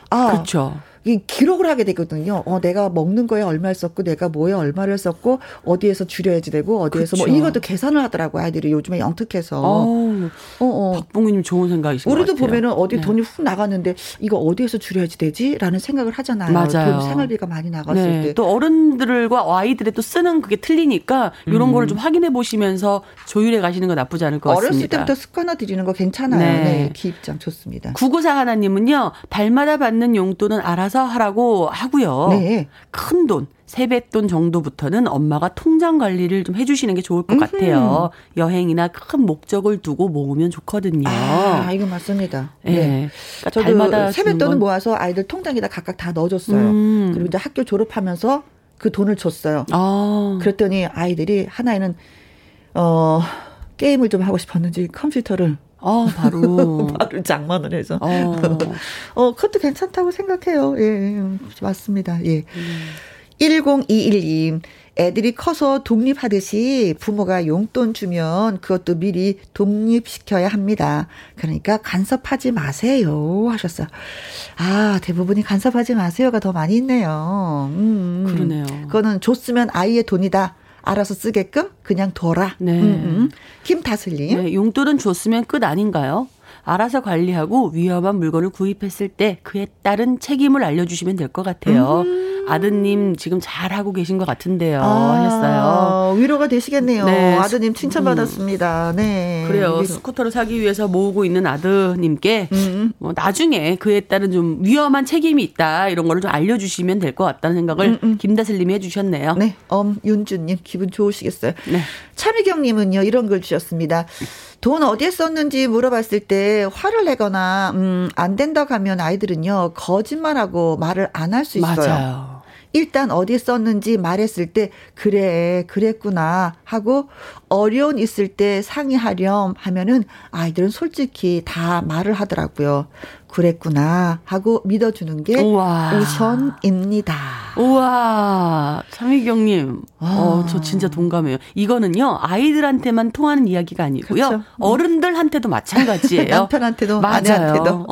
아, 그렇죠. 이 기록을 하게 되거든요. 내가 먹는 거에 얼마를 썼고 내가 뭐에 얼마를 썼고 어디에서 줄여야지 되고 어디에서 그쵸. 뭐 이것도 계산을 하더라고요. 아이들이 요즘에 영특해서. 박봉희님 좋은 생각이신 것 같아요. 우리도 보면은 어디 네. 돈이 훅 나갔는데 이거 어디에서 줄여야지 되지라는 생각을 하잖아요. 맞아요. 돈 생활비가 많이 나갔을 네. 때. 또 어른들과 아이들의 또 쓰는 그게 틀리니까 이런 거를 좀 확인해 보시면서 조율해 가시는 거 나쁘지 않을 것 같습니다. 어렸을 때부터 습관화 드리는 거 괜찮아요. 네. 네. 기입장 좋습니다. 994 하나님은요. 달마다 받는 용돈은 알아서 하라고 하고요. 네. 큰 돈, 세뱃돈 정도부터는 엄마가 통장 관리를 좀 해주시는 게 좋을 것 같아요. 여행이나 큰 목적을 두고 모으면 좋거든요. 아, 이거 맞습니다. 네. 네. 그러니까 저도 달마다 세뱃돈은 모아서 아이들 통장에다 각각 다 넣어줬어요. 그리고 이제 학교 졸업하면서 그 돈을 줬어요. 그랬더니 아이들이 하나에는 게임을 좀 하고 싶었는지 컴퓨터를 바로 장만을 해서. 그것도 괜찮다고 생각해요. 예, 맞습니다. 예. 10212. 애들이 커서 독립하듯이 부모가 용돈 주면 그것도 미리 독립시켜야 합니다. 그러니까 간섭하지 마세요 하셨어요. 아, 대부분이 간섭하지 마세요가 더 많이 있네요. 그러네요. 그거는 줬으면 아이의 돈이다. 알아서 쓰게끔 그냥 둬라. 네. 김다슬님. 네, 용돈은 줬으면 끝 아닌가요? 알아서 관리하고 위험한 물건을 구입했을 때 그에 따른 책임을 알려주시면 될 것 같아요. 아드님 지금 잘하고 계신 것 같은데요. 하셨어요. 위로가 되시겠네요. 네. 아드님 칭찬받았습니다. 네. 그래요. 위로. 스쿠터를 사기 위해서 모으고 있는 아드님께 나중에 그에 따른 좀 위험한 책임이 있다. 이런 거를 좀 알려주시면 될 것 같다는 생각을 김다슬님이 해주셨네요. 네. 윤주님 기분 좋으시겠어요. 네. 차미경님은요. 이런 글 주셨습니다. 돈 어디에 썼는지 물어봤을 때 화를 내거나 안 된다고 하면 아이들은요. 거짓말하고 말을 안 할 수 있어요. 맞아요. 일단 어디에 썼는지 말했을 때 그래 그랬구나 하고 어려운 있을 때 상의하렴 하면은 아이들은 솔직히 다 말을 하더라고요. 그랬구나 하고 믿어주는 게 우와. 우선입니다. 우와, 차미경님, 저 진짜 동감해요. 이거는요 아이들한테만 통하는 이야기가 아니고요. 그렇죠. 어른들한테도 마찬가지예요. 남편한테도 맞아요. 아내한테도.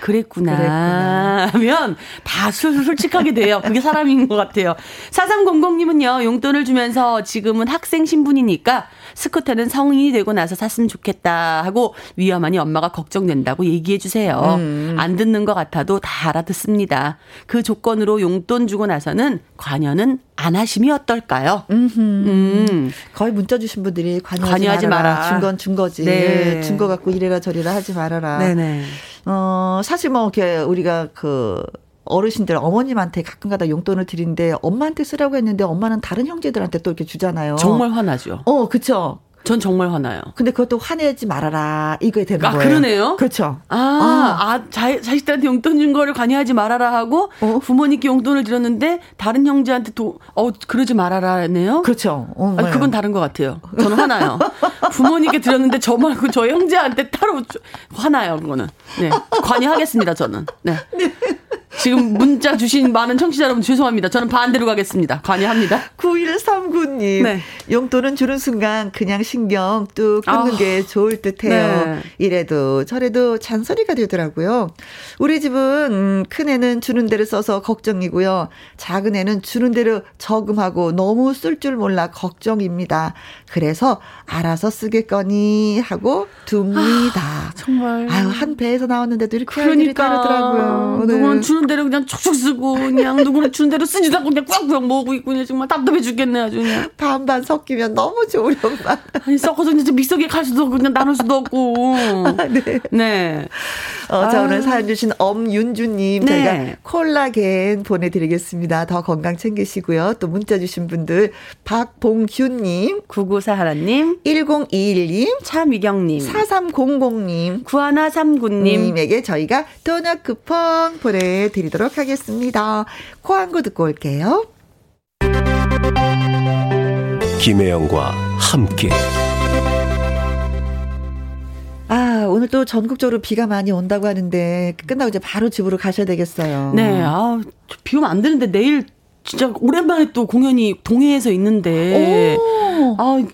그랬구나 하면 다 솔직하게 돼요. 그게 사람인 것 같아요. 4300님은요 용돈을 주면서 지금은 학생 신분이니까 스쿠터는 성인이 되고 나서 샀으면 좋겠다 하고 위험하니 엄마가 걱정된다고 얘기해 주세요. 안 듣는 것 같아도 다 알아듣습니다. 그 조건으로 용돈 주고 나서는 관여는 안 하심이 어떨까요? 거의 문자 주신 분들이 관여하지 마라. 증거는 증거지. 네. 증거 갖고 이래라 저래라 하지 말아라. 네네. 사실 뭐 이렇게 우리가 그 어르신들 어머님한테 가끔가다 용돈을 드린데 엄마한테 쓰라고 했는데 엄마는 다른 형제들한테 또 이렇게 주잖아요. 정말 화나죠. 그렇죠. 전 정말 화나요. 근데 그것도 화내지 말아라. 이거에 되는 거예요. 그러네요. 그렇죠. 자식들한테 용돈 준 거를 관여하지 말아라 하고 부모님께 용돈을 드렸는데 다른 형제한테 그러지 말아라네요. 그렇죠. 그건 다른 것 같아요. 저는 화나요. 부모님께 드렸는데 저 말고 저 형제한테 따로 화나요. 그거는. 네. 관여하겠습니다. 저는. 네. 네. 지금 문자 주신 많은 청취자 여러분 죄송합니다. 저는 반대로 가겠습니다. 관여합니다. 9139님. 네. 용돈은 주는 순간 그냥 신경 뚝 끊는 게 좋을 듯해요. 네. 이래도 저래도 잔소리가 되더라고요. 우리 집은 큰애는 주는 대로 써서 걱정이고요. 작은애는 주는 대로 저금하고 너무 쓸 줄 몰라 걱정입니다. 그래서 알아서 쓰겠거니 하고 둡니다. 정말. 한 배에서 나왔는데도 이렇게 할 일이 다르더라고요. 누구는 주는 대로 그냥 촉촉 쓰고 그냥 누구는 주는 대로 쓰지도 않고 그냥 꽉꽉 모으고 있고 그냥 정말 답답해 죽겠네 아주 그냥. 반반 섞이면 너무 좋으련만. 아니 섞어서 이제 믹서기에 갈 수도 없고 그냥 나눌 수도 없고. 네. 네. 자 오늘 사연 주신 엄윤주님 저희가 콜라겐 보내드리겠습니다. 더 건강 챙기시고요. 또 문자 주신 분들 박봉규님, 9941님, 1021님, 차미경님, 4300님, 9139님에게 저희가 도넛 쿠폰 보내드리도록 하겠습니다. 코안고 듣고 올게요. 김혜영과 함께. 오늘 또 전국적으로 비가 많이 온다고 하는데 끝나고 이제 바로 집으로 가셔야 되겠어요. 네. 비 오면 안 되는데 내일 진짜 오랜만에 또 공연이 동해에서 있는데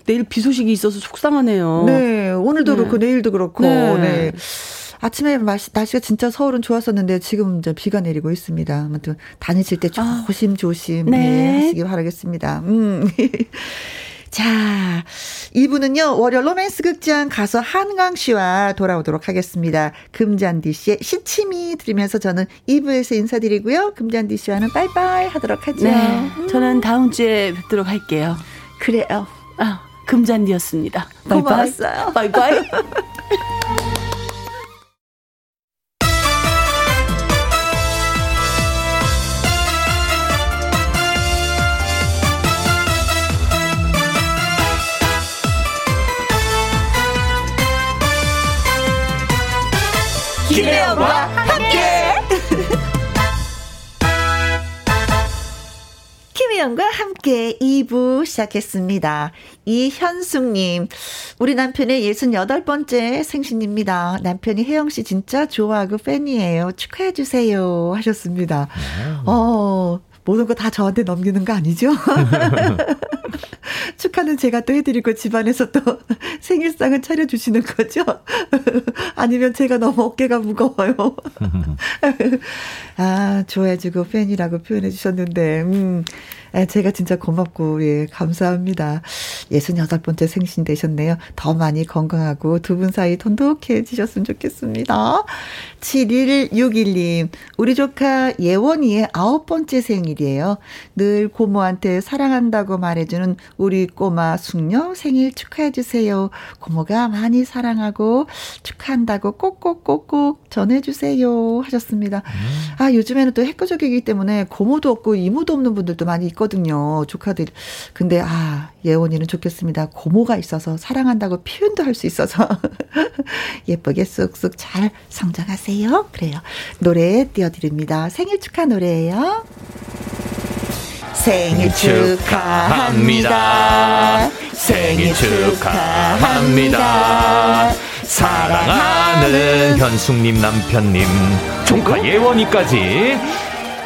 내일 비 소식이 있어서 속상하네요. 네. 오늘도 그렇고 내일도 그렇고. 네. 아침에 날씨가 진짜 서울은 좋았었는데 지금 이제 비가 내리고 있습니다. 아무튼 다니실 때 조심조심 하시기 바라겠습니다. 자, 2부는요. 월요 로맨스 극장 가수 한강 씨와 돌아오도록 하겠습니다. 금잔디 씨의 시침이 들으면서 저는 2부에서 인사드리고요. 금잔디 씨와는 빠이빠이 하도록 하죠. 네, 저는 다음 주에 뵙도록 할게요. 그래요. 금잔디였습니다. 고마웠어요. 빠이빠이. 김혜영과 함께. 김혜영과 함께 2부 시작했습니다. 이현숙님, 우리 남편의 68번째 생신입니다. 남편이 혜영 씨 진짜 좋아하고 팬이에요. 축하해 주세요 하셨습니다. 모든 거 다 저한테 넘기는 거 아니죠? 축하는 제가 또 해드리고 집안에서 또 생일상은 차려주시는 거죠? 아니면 제가 너무 어깨가 무거워요. 좋아해주고 팬이라고 표현해 주셨는데 제가 진짜 고맙고 감사합니다. 68번째 생신 되셨네요. 더 많이 건강하고 두 분 사이 돈독해지셨으면 좋겠습니다. 7161님, 우리 조카 예원이의 9번째 생일이에요. 늘 고모한테 사랑한다고 말해주는 우리 꼬마 숙녀 생일 축하해주세요. 고모가 많이 사랑하고 축하한다고 꼭꼭꼭꼭 전해주세요 하셨습니다. 요즘에는 또 핵가족이기 때문에 고모도 없고 이모도 없는 분들도 많이 있거든요. 조카들. 근데 예원이는 좋겠습니다. 고모가 있어서 사랑한다고 표현도 할 수 있어서 예쁘게 쑥쑥 잘 성장하세요. 그래요. 노래 띄워드립니다. 생일 축하 노래예요. 생일 축하합니다. 생일 축하합니다. 사랑하는 현숙님 남편님 조카 예원이까지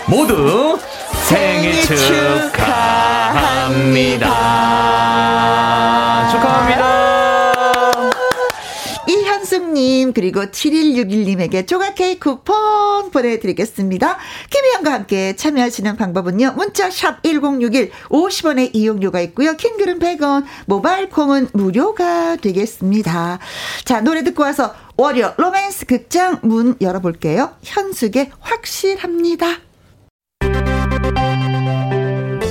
모두 생일 축하합니다. 축하합니다. 이현숙님 그리고 7161님에게 조각 케이크 쿠폰 보내드리겠습니다. 김혜영과 함께 참여하시는 방법은요. 문자 샵 1061 50원의 이용료가 있고요. 킹글은 100원 모바일 콩은 무료가 되겠습니다. 자 노래 듣고 와서 월요 로맨스 극장 문 열어볼게요. 현숙의 확실합니다.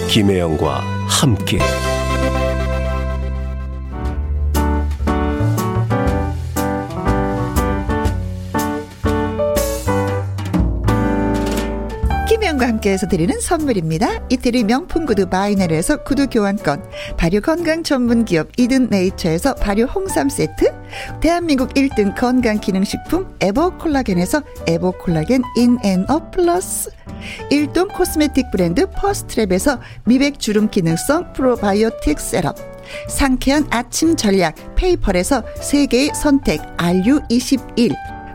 김혜영과 함께 김혜영과 함께해서 드리는 선물입니다. 이태리 명품 구두 바이네르에서 구두 교환권, 발효 건강 전문 기업 이든 네이처에서 발효 홍삼 세트, 대한민국 1등 건강 기능식품 에버 콜라겐에서 에버 콜라겐 인앤어 플러스, 일동 코스메틱 브랜드 퍼스트랩에서 미백 주름 기능성 프로바이오틱 셋업, 상쾌한 아침 전략 페이펄에서 세계의 선택 RU21,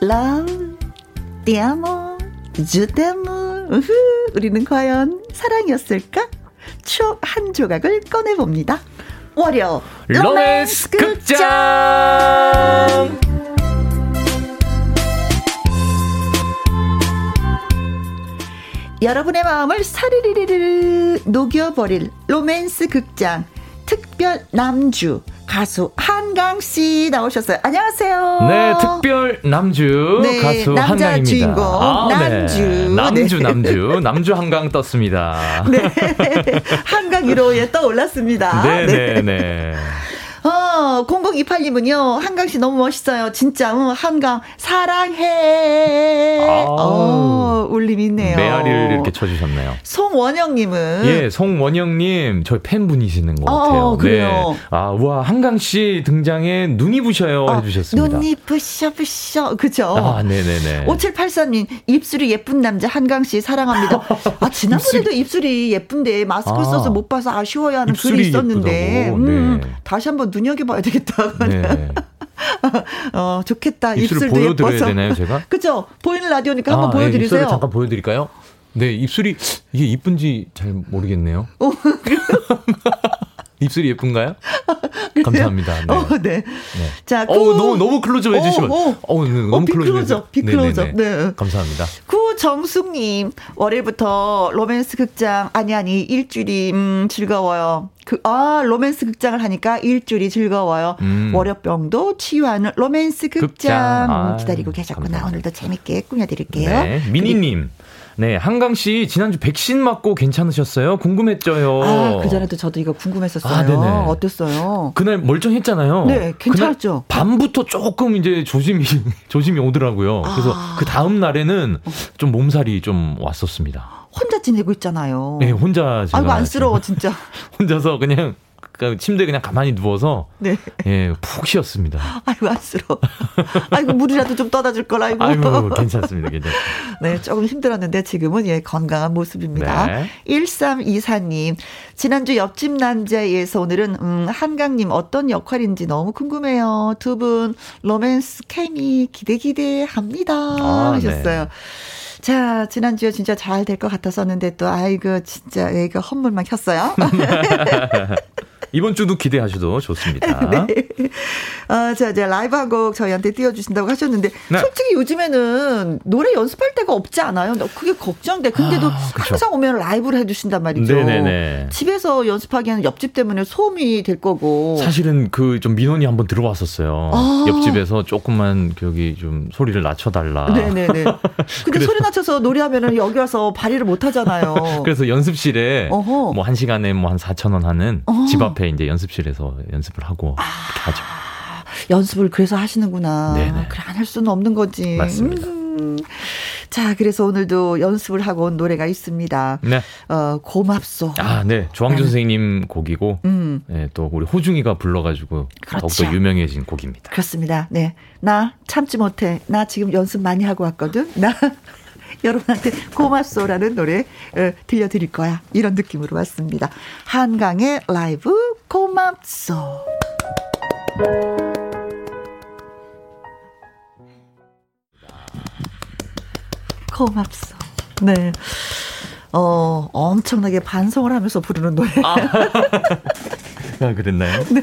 Love, te amo, je t'aime. 우리는 과연 사랑이었을까? 추억 한 조각을 꺼내봅니다. 월요 로맨스 극장. 여러분의 마음을 사리리리르 녹여버릴 로맨스 극장 특별 남주 가수 한강 씨 나오셨어요. 안녕하세요. 네, 특별 남주 네, 가수 남자 한강입니다. 남자 주인공 남주. 네. 남주 한강 떴습니다. 네, 한강 위로에 떠올랐습니다. 네네네. 네. 0028님은요, 한강 씨 너무 멋있어요. 진짜, 한강, 사랑해. 울림 있네요. 메아리를 이렇게 쳐주셨네요. 송원영님은? 예, 송원영님, 저희 팬분이시는 것 같아요. 그래요. 네. 아, 와, 한강 씨 등장에 눈이 부셔요. 해주셨습니다. 눈이 부셔. 그죠? 아, 네네네. 5783님, 입술이 예쁜 남자, 한강 씨 사랑합니다. 아, 지난번에도 입술이 예쁜데, 마스크 써서 못 봐서 아쉬워야 하는 글이 있었는데, 네. 다시 한번 눈여겨봐야 되겠다. 네. 좋겠다. 입술도 예뻐서. 되나요, 제가? 그렇죠. 보이는 라디오니까 한번 보여드리세요. 네, 입술을 잠깐 보여드릴까요? 네, 입술이 이게 이쁜지 잘 모르겠네요. 입술이 예쁜가요? 감사합니다. 네. 네. 자, 너무 클로즈업 해주시면. 너무 클로즈업. 빅클로즈업. 네. 감사합니다. 구정숙님, 월요일부터 로맨스 극장, 아니, 일주일이, 즐거워요. 로맨스 극장을 하니까 일주일이 즐거워요. 월요병도 치유하는 로맨스 극장. 기다리고 계셨구나. 감사합니다. 오늘도 재밌게 꾸며드릴게요. 네. 미니님. 네, 한강 씨 지난주 백신 맞고 괜찮으셨어요? 궁금했죠요. 아, 그 전에도 저도 이거 궁금했었어요. 네네. 어땠어요? 그날 멀쩡했잖아요. 네, 괜찮았죠. 밤부터 조금 이제 조심이 오더라고요. 그래서 그 다음 날에는 좀 몸살이 좀 왔었습니다. 혼자 지내고 있잖아요. 네, 혼자 지내고. 아이고 안쓰러워 진짜. 혼자서 그냥 침대에 그냥 가만히 누워서 네. 예, 푹 쉬었습니다. 아이고 안쓰러워. 아이고 물이라도 좀 떠다 줄 걸 아이고. 아이고 괜찮습니다. 네, 조금 힘들었는데 지금은 예, 건강한 모습입니다. 네. 1324님. 지난주 옆집 남자에서 오늘은 한강님 어떤 역할인지 너무 궁금해요. 두 분 로맨스 케미 기대합니다. 하셨어요. 네. 자, 지난주에 진짜 잘 될 것 같았었는데 또 아이고 진짜 애가 헛물만 켰어요. 이번 주도 기대하셔도 좋습니다. 네. 자, 이제 라이브 한 곡 저희한테 띄워주신다고 하셨는데, 네. 솔직히 요즘에는 노래 연습할 데가 없지 않아요? 그게 걱정돼. 근데도 항상 오면 라이브를 해주신단 말이죠. 네네네. 집에서 연습하기에는 옆집 때문에 소음이 될 거고. 사실은 그 좀 민원이 한번 들어왔었어요. 옆집에서 조금만 여기 좀 소리를 낮춰달라. 네네네. 근데 소리 낮춰서 노래하면은 여기 와서 발휘를 못 하잖아요. 그래서 연습실에 뭐 한 시간에 뭐 한 4,000원 하는 집 앞 이제 연습실에서 연습을 하고 이렇게 하죠. 연습을 그래서 하시는구나. 네네. 그래 안 할 수는 없는 거지. 맞습니다. 자, 그래서 오늘도 연습을 하고 온 노래가 있습니다. 네. 고맙소. 아, 네. 조항준 선생님 곡이고, 네, 또 우리 호중이가 불러가지고 그렇죠. 더욱더 유명해진 곡입니다. 그렇습니다. 네. 나 참지 못해. 나 지금 연습 많이 하고 왔거든. 나 여러분한테 고맙소라는 노래 들려드릴 거야. 이런 느낌으로 왔습니다. 한강의 라이브 고맙소. 고맙소. 네. 엄청나게 반성을 하면서 부르는 노래. 아, 그랬나요? 네.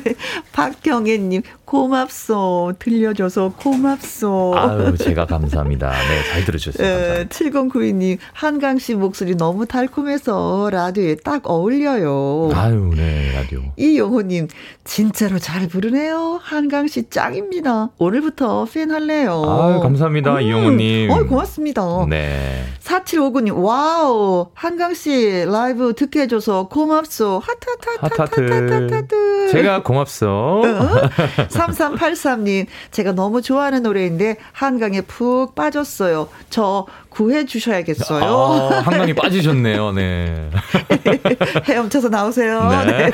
박경애님, 고맙소. 들려줘서 고맙소. 아유, 제가 감사합니다. 네, 잘 들으셨어요. 7092님, 한강 씨 목소리 너무 달콤해서 라디오에 딱 어울려요. 아유, 네, 라디오. 이영호님, 진짜로 잘 부르네요. 한강 씨 짱입니다. 오늘부터 팬 할래요. 아유, 감사합니다. 이영호님. 고맙습니다. 네. 4759님, 와우. 한강 씨 라이브 듣게 해줘서 고맙소. 하트하트하트하트하트하트. 제가 고맙소. 3383님, 제가 너무 좋아하는 노래인데 한강에 푹 빠졌어요. 저 구해주셔야겠어요. 아, 한강에 빠지셨네요. 네. 헤엄쳐서 나오세요. 네. 네.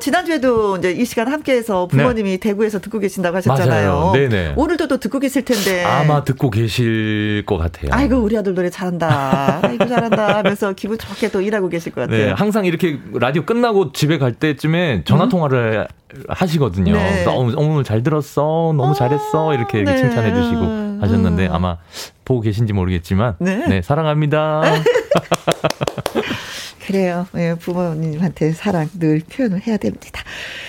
지난주에도 이제 이 시간 함께해서 부모님이 네. 대구에서 듣고 계신다고 하셨잖아요. 네네. 오늘도 또 듣고 계실 텐데. 아마 듣고 계실 것 같아요. 아이고, 우리 아들 노래 잘한다. 아이고, 잘한다 하면서 기분 좋게 또 일하고 계실 것 같아요. 네, 항상 이렇게 라디오 끝나고 집에 갈 때쯤에 전화통화를 하시거든요. 네. 오늘 잘 들었어. 너무 잘했어. 이렇게 네. 칭찬해 주시고 하셨는데 아마 보고 계신지 모르겠지만 네, 네, 사랑합니다. 그래요. 예, 부모님한테 사랑 늘 표현을 해야 됩니다.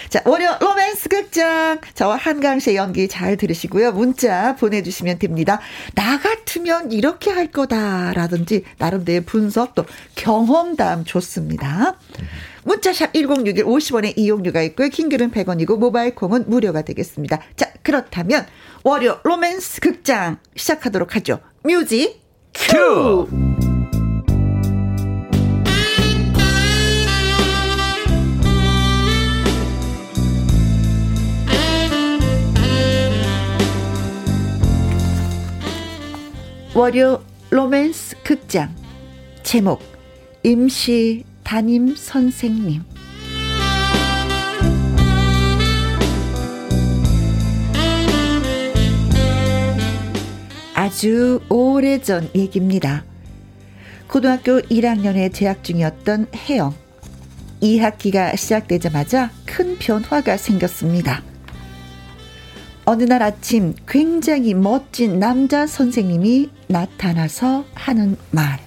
자, 월요 로맨스 극장. 저와 한강 씨의 연기 잘 들으시고요. 문자 보내주시면 됩니다. 나 같으면 이렇게 할 거다라든지 나름대로의 분석 또 경험담 좋습니다. 문자샵 1061 50원에 이용료가 있고요. 킹글은 100원이고 모바일 콩은 무료가 되겠습니다. 자, 그렇다면 월요 로맨스 극장 시작하도록 하죠. 뮤직 큐! 월요 로맨스 극장 제목 임시 담임 선생님. 아주 오래전 얘기입니다. 고등학교 1학년에 재학 중이었던 혜영. 2학기가 시작되자마자 큰 변화가 생겼습니다. 어느 날 아침 굉장히 멋진 남자 선생님이 나타나서 하는 말.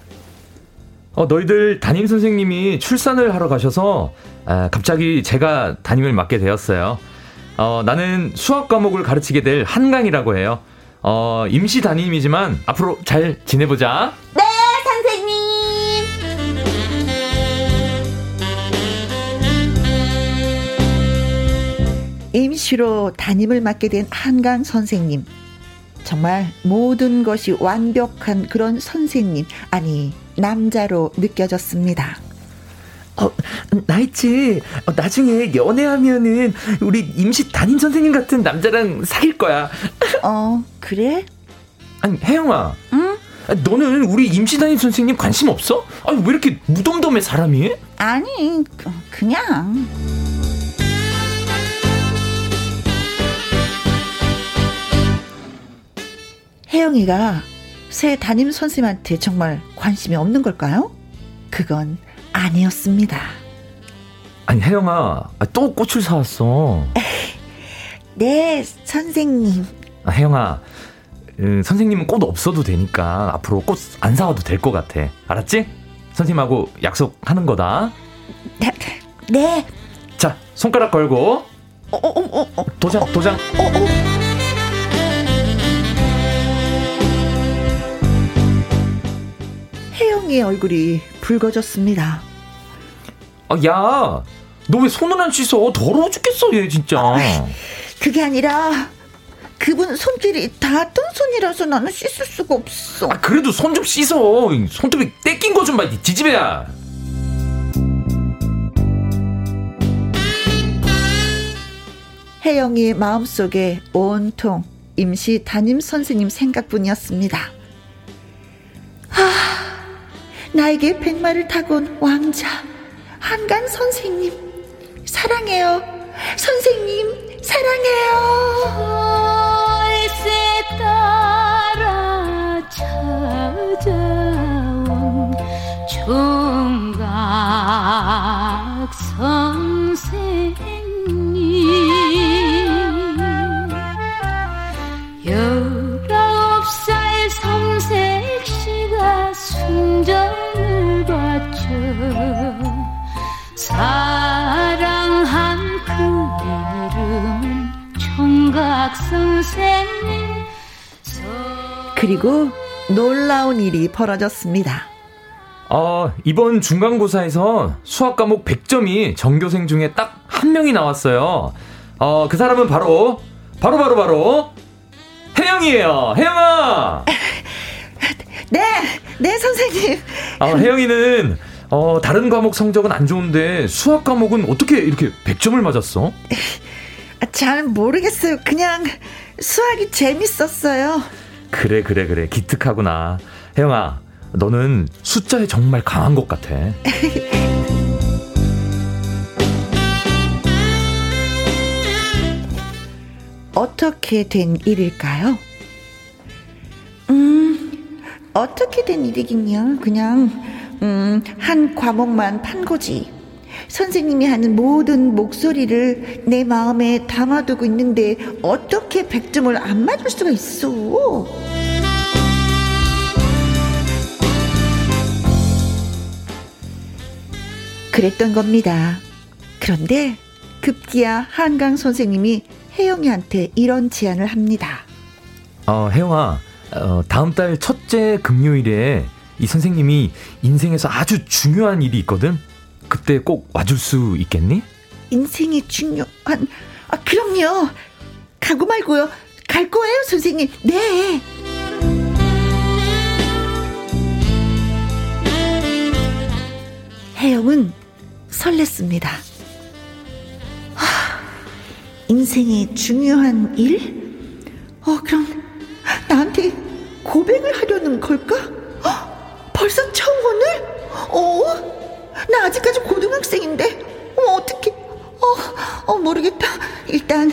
너희들 담임 선생님이 출산을 하러 가셔서 갑자기 제가 담임을 맡게 되었어요. 나는 수학 과목을 가르치게 될 한강이라고 해요. 임시 담임이지만 앞으로 잘 지내보자. 네, 선생님. 임시로 담임을 맡게 된 한강 선생님. 정말 모든 것이 완벽한 그런 선생님, 아니 남자로 느껴졌습니다. 나 있지. 나중에 연애하면은 우리 임시 담임 선생님 같은 남자랑 사귈 거야. 그래? 아니 혜영아. 응? 너는 우리 임시 담임 선생님 관심 없어? 아니 왜 이렇게 무덤덤해 사람이? 아니 그냥. 혜영이가 새 담임 선생님한테 정말 관심이 없는 걸까요? 그건 아니었습니다. 아니 혜영아, 또 꽃을 사왔어. 네, 선생님. 혜영아, 선생님은 꽃 없어도 되니까 앞으로 꽃 안 사와도 될 것 같아. 알았지? 선생님하고 약속하는 거다. 네. 네. 자, 손가락 걸고. 도장. 혜영이의 얼굴이 붉어졌습니다. 아, 야, 너 왜 손을 안 씻어? 더러워 죽겠어, 얘 진짜. 아, 그게 아니라 그분 손길이 닿았던 손이라서 나는 씻을 수가 없어. 아, 그래도 손 좀 씻어. 손톱이 떼낀 거 좀 봐, 이 지지배야. 혜영이 마음속에 온통 임시 담임 선생님 생각뿐이었습니다. 아, 나에게 백마를 타고 온 왕자 한강 선생님, 사랑해요 선생님, 사랑해요. 월세 따라 찾아온 총각 선생님, 19살 섬색시가 순전을 바쳐 사랑한 그 이름은 총각 선생님. 그리고 놀라운 일이 벌어졌습니다. 이번 중간고사에서 수학 과목 100점이 전교생 중에 딱 한 명이 나왔어요. 그 사람은 바로 혜영이에요. 혜영아. 네 선생님. 혜영이는 다른 과목 성적은 안 좋은데 수학 과목은 어떻게 이렇게 100점을 맞았어? 잘 모르겠어요. 그냥 수학이 재밌었어요. 그래. 기특하구나. 혜영아, 너는 숫자에 정말 강한 것 같아. 어떻게 된 일일까요? 어떻게 된 일이긴요. 그냥 한 과목만 판 거지. 선생님이 하는 모든 목소리를 내 마음에 담아두고 있는데 어떻게 100점을 안 맞을 수가 있어. 그랬던 겁니다. 그런데 급기야 한강 선생님이 혜영이한테 이런 제안을 합니다. 혜영아, 다음 달 첫째 금요일에 이 선생님이 인생에서 아주 중요한 일이 있거든. 그때 꼭 와줄 수 있겠니? 인생이 중요한... 그럼요. 가고 말고요. 갈 거예요 선생님. 네. 혜영은 설렜습니다. 인생이 중요한 일? 그럼 나한테 고백을 하려는 걸까? 벌써 처음 오늘? 나 아직까지 고등학생인데 어떡해. 모르겠다. 일단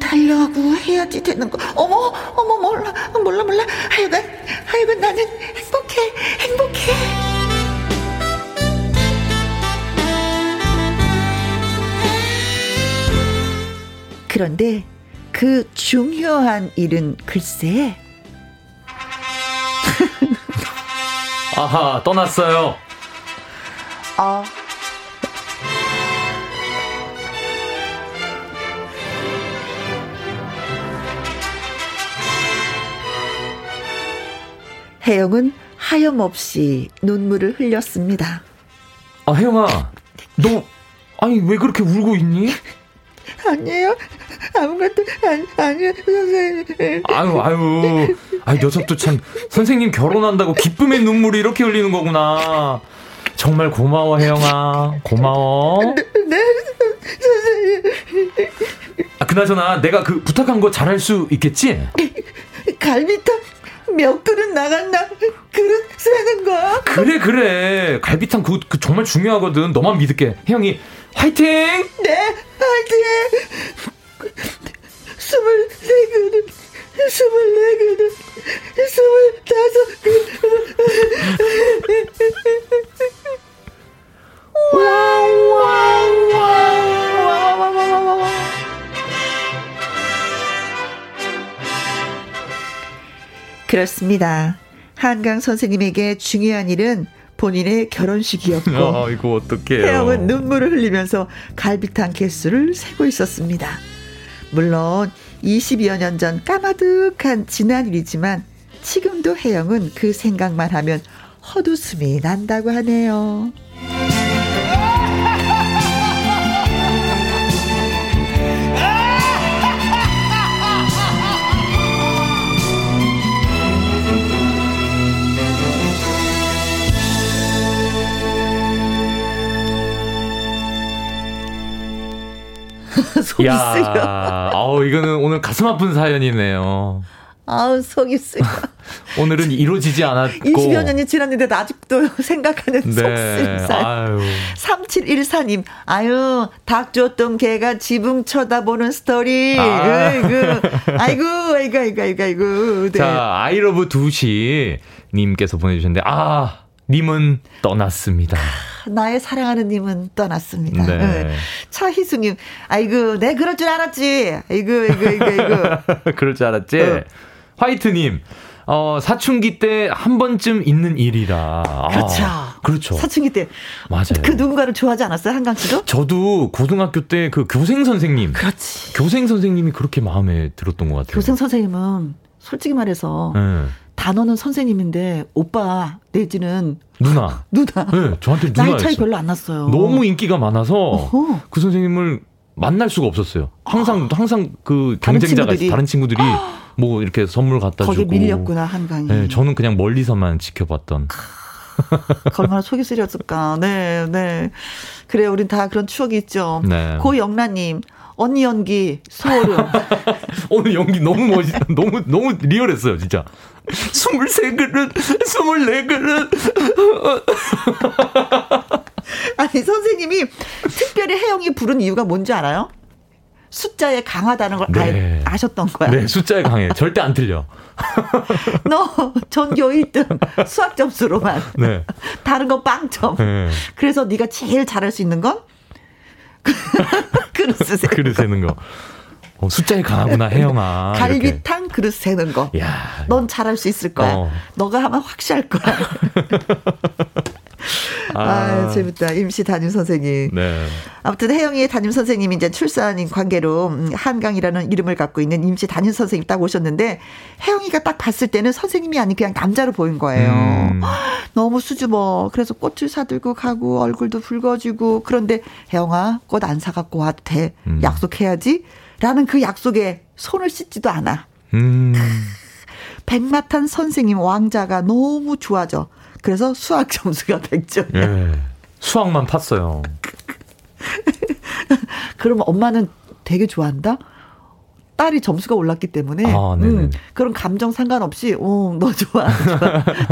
달려고 해야지 되는 거. 몰라. 하여간 나는 행복해. 그런데 그 중요한 일은 글쎄. 아하, 떠났어요. 혜영은 하염없이 눈물을 흘렸습니다. 혜영아, 너 왜 그렇게 울고 있니? 아니에요. 아무것도 아니에요 선생님. 아유 녀석도 참. 선생님 결혼한다고 기쁨의 눈물이 이렇게 흘리는 거구나. 정말 고마워 혜영아. 고마워. 네 선생님. 그나저나 내가 그 부탁한 거 잘할 수 있겠지? 갈비탕 몇 그릇 나갔나? 그릇 세는 거야? 그래 갈비탕 그거 정말 중요하거든. 너만 믿을게. 혜영이 화이팅! 네, 화이팅! 23그릇, 24그릇, 25그릇. 그렇습니다. 한강 선생님에게 중요한 일은 본인의 결혼식이었고, 아, 이거 어떡해요. 혜영은 눈물을 흘리면서 갈비탕 개수를 세고 있었습니다. 물론 22여 년 전 까마득한 지난 일이지만 지금도 혜영은 그 생각만 하면 헛웃음이 난다고 하네요. 속이 쓰려. 아우, 이거는 오늘 가슴 아픈 사연이네요. 아우, 속이 쓰려. 오늘은 이루어지지 않았고 20여 년이 지났는데도 아직도 생각하는, 네, 속쓰림 사연. 3714님, 아유, 닭 줬던 개가 지붕 쳐다보는 스토리. 아. 아이고. 네. 자, 아이러브 2시 님께서 보내주셨는데, 아, 님은 떠났습니다. 나의 사랑하는 님은 떠났습니다. 네. 네. 차희수님, 아이고, 네, 그럴 줄 알았지. 아이고. 그럴 줄 알았지. 화이트님, 사춘기 때 한 번쯤 있는 일이라. 그렇죠. 아, 그렇죠. 사춘기 때. 맞아요. 그 누군가를 좋아하지 않았어요, 한강 씨도? 저도 고등학교 때 그 교생 선생님. 그렇지. 교생 선생님이 그렇게 마음에 들었던 것 같아요. 교생 선생님은 솔직히 말해서. 단어는 선생님인데 오빠 내지는 누나. 네, 저한테 누나였어요. 나이 차이 별로 안 났어요. 너무 인기가 많아서 어허. 그 선생님을 만날 수가 없었어요. 항상 그 경쟁자가 다른 친구들이 뭐 이렇게 선물 갖다 거기 주고. 거기 밀렸구나, 한강이. 네, 저는 그냥 멀리서만 지켜봤던. 얼마나 속이 쓰렸을까. 네. 그래, 우린 다 그런 추억이 있죠. 네. 고영란님. 언니 연기 소름. 오늘 연기 너무 멋있다. 너무 리얼했어요, 진짜. 23그릇, 24그릇. 아니, 선생님이 특별히 혜영이 부른 이유가 뭔지 알아요? 숫자에 강하다는 걸, 네, 아셨던 거야. 네, 숫자에 강해. 절대 안 틀려. 너 전교 1등 수학 점수로만. 네. 다른 건 0점. 네. 그래서 네가 제일 잘할 수 있는 건? 그릇 세는 거. 숫자에 강하구나, 혜영아. 갈비탕 이렇게. 그릇 세는 거. 야, 넌 잘할 수 있을 거야. 너가 하면 확실할 거야. 아, 재밌다. 임시 담임 선생님. 네. 아무튼 혜영이의 담임 선생님이 이제 출산인 관계로 한강이라는 이름을 갖고 있는 임시 담임 선생님 딱 오셨는데, 혜영이가 딱 봤을 때는 선생님이 아닌 그냥 남자로 보인 거예요. 너무 수줍어. 그래서 꽃을 사들고 가고 얼굴도 붉어지고. 그런데 혜영아, 꽃 안 사갖고 와도 돼. 약속해야지 라는 그 약속에 손을 씻지도 않아. 백마탄 선생님 왕자가 너무 좋아져. 그래서 수학 점수가 100점. 예. 수학만 팠어요. 그럼 엄마는 되게 좋아한다? 딸이 점수가 올랐기 때문에. 아, 그런 감정 상관없이, 너 좋아.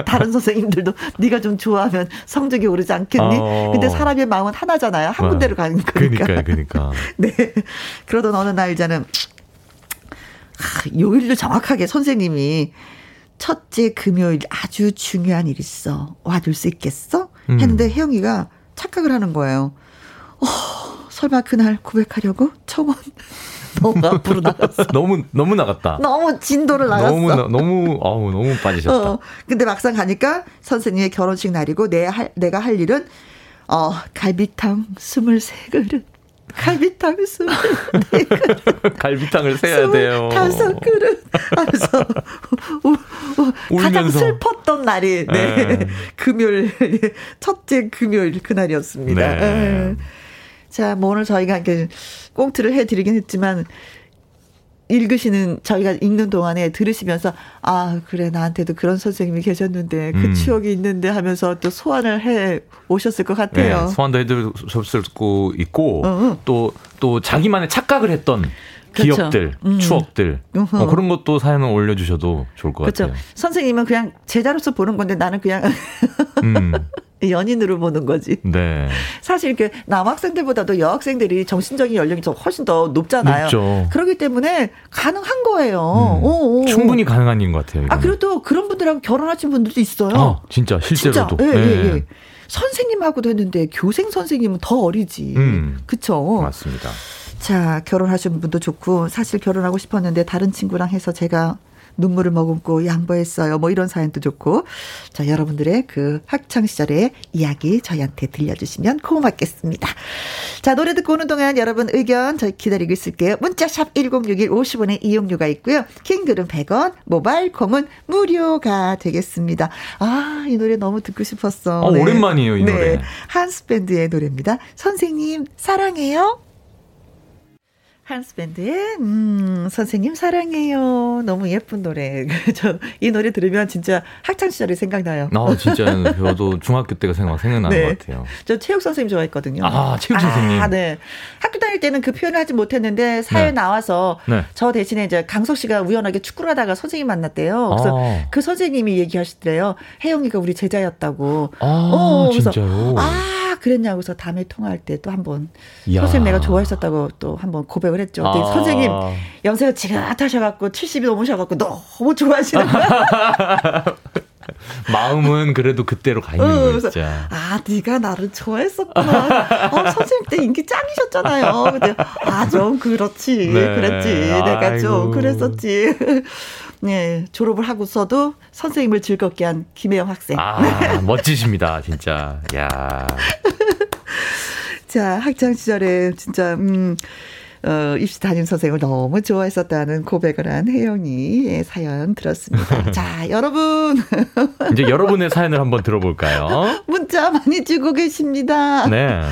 다른 선생님들도 네가 좀 좋아하면 성적이 오르지 않겠니? 근데 사람의 마음은 하나잖아요. 한 군데로 가는 거니까. 그러니까. 네. 그러던 어느 날 저는 요일도 정확하게 선생님이 첫째 금요일 아주 중요한 일 있어. 와줄 수 있겠어? 했는데 혜영이가 착각을 하는 거예요. 설마 그날 고백하려고? 청혼. 너무 앞으로 나갔어. 너무 나갔다. 너무 진도를 나갔어. 너무 빠지셨다. 근데 막상 가니까 선생님의 결혼식 날이고 내가 할 일은 갈비탕 23그릇. 갈비탕 24그릇. 갈비탕을 세야 돼요. 25그릇 하면서 가장 슬펐던 날이, 네, 금요일, 첫째 금요일 그날이었습니다. 네. 자, 뭐 오늘 저희가 이렇게 꽁트를 해드리긴 했지만, 저희가 읽는 동안에 들으시면서, 아, 그래, 나한테도 그런 선생님이 계셨는데, 그 추억이 있는데 하면서 또 소환을 해 오셨을 것 같아요. 네, 소환도 해드렸을 거 있고, 또 자기만의 착각을 했던, 그렇죠, 기억들, 추억들, 그런 것도 사연을 올려주셔도 좋을 것, 그렇죠, 같아요. 선생님은 그냥 제자로서 보는 건데, 나는 그냥 연인으로 보는 거지. 네. 사실 이렇게 남학생들보다도 여학생들이 정신적인 연령이 좀 훨씬 더 높잖아요. 높죠. 그렇기 때문에 가능한 거예요. 충분히 가능한 일인 것 같아요, 이거는. 아, 그리고 또 그런 분들하고 결혼하신 분들도 있어요. 진짜 실제로도. 진짜. 예. 선생님하고도 했는데 교생 선생님은 더 어리지. 그렇죠. 맞습니다. 자, 결혼하신 분도 좋고, 사실 결혼하고 싶었는데 다른 친구랑 해서 제가 눈물을 머금고 양보했어요. 뭐 이런 사연도 좋고. 자, 여러분들의 그 학창시절의 이야기 저희한테 들려주시면 고맙겠습니다. 자, 노래 듣고 오는 동안 여러분 의견 저희 기다리고 있을게요. 문자샵 1061 50원에 이용료가 있고요. 킹글은 100원, 모바일 콩은 무료가 되겠습니다. 아, 이 노래 너무 듣고 싶었어. 네. 오랜만이에요, 이 네. 노래. 한스밴드의 노래입니다. 선생님 사랑해요. 한스밴드의 선생님 사랑해요. 너무 예쁜 노래. 저 이 노래 들으면 진짜 학창시절이 생각나요. 진짜 저도 중학교 때가 생각나는 네. 것 같아요. 저 체육 선생님 좋아했거든요. 아, 체육 선생님. 아, 네. 학교 다닐 때는 그 표현을 하지 못했는데 사회 네. 나와서 네. 저 대신에 이제 강석 씨가 우연하게 축구를 하다가 선생님 만났대요. 그래서 그 선생님이 얘기하시더래요. 혜영이가 우리 제자였다고. 그래서 진짜요? 그랬냐고 해서 다음에 통화할 때 또 한 번 선생님 내가 좋아했었다고 또 한 번 고백을 했죠. 선생님 연세가 지긋하셔갖고 70이 넘으셔갖고 너무 좋아하시는 거야. 마음은 그래도 그때로 가 있는 거예요. 진짜. 네가 나를 좋아했었구나. 선생님 때 인기 짱이셨잖아요. 근데 좀 그렇지. 네. 그랬지. 내가 아이고. 좀 그랬었지. 네, 졸업을 하고서도 선생님을 즐겁게 한 김혜영 학생. 멋지십니다, 진짜. 야. 자, 학창 시절에 진짜 입시 담임 선생님을 너무 좋아했었다는 고백을 한 혜영이의 사연 들었습니다. 자, 여러분. 이제 여러분의 사연을 한번 들어볼까요? 문자 많이 주고 계십니다. 네.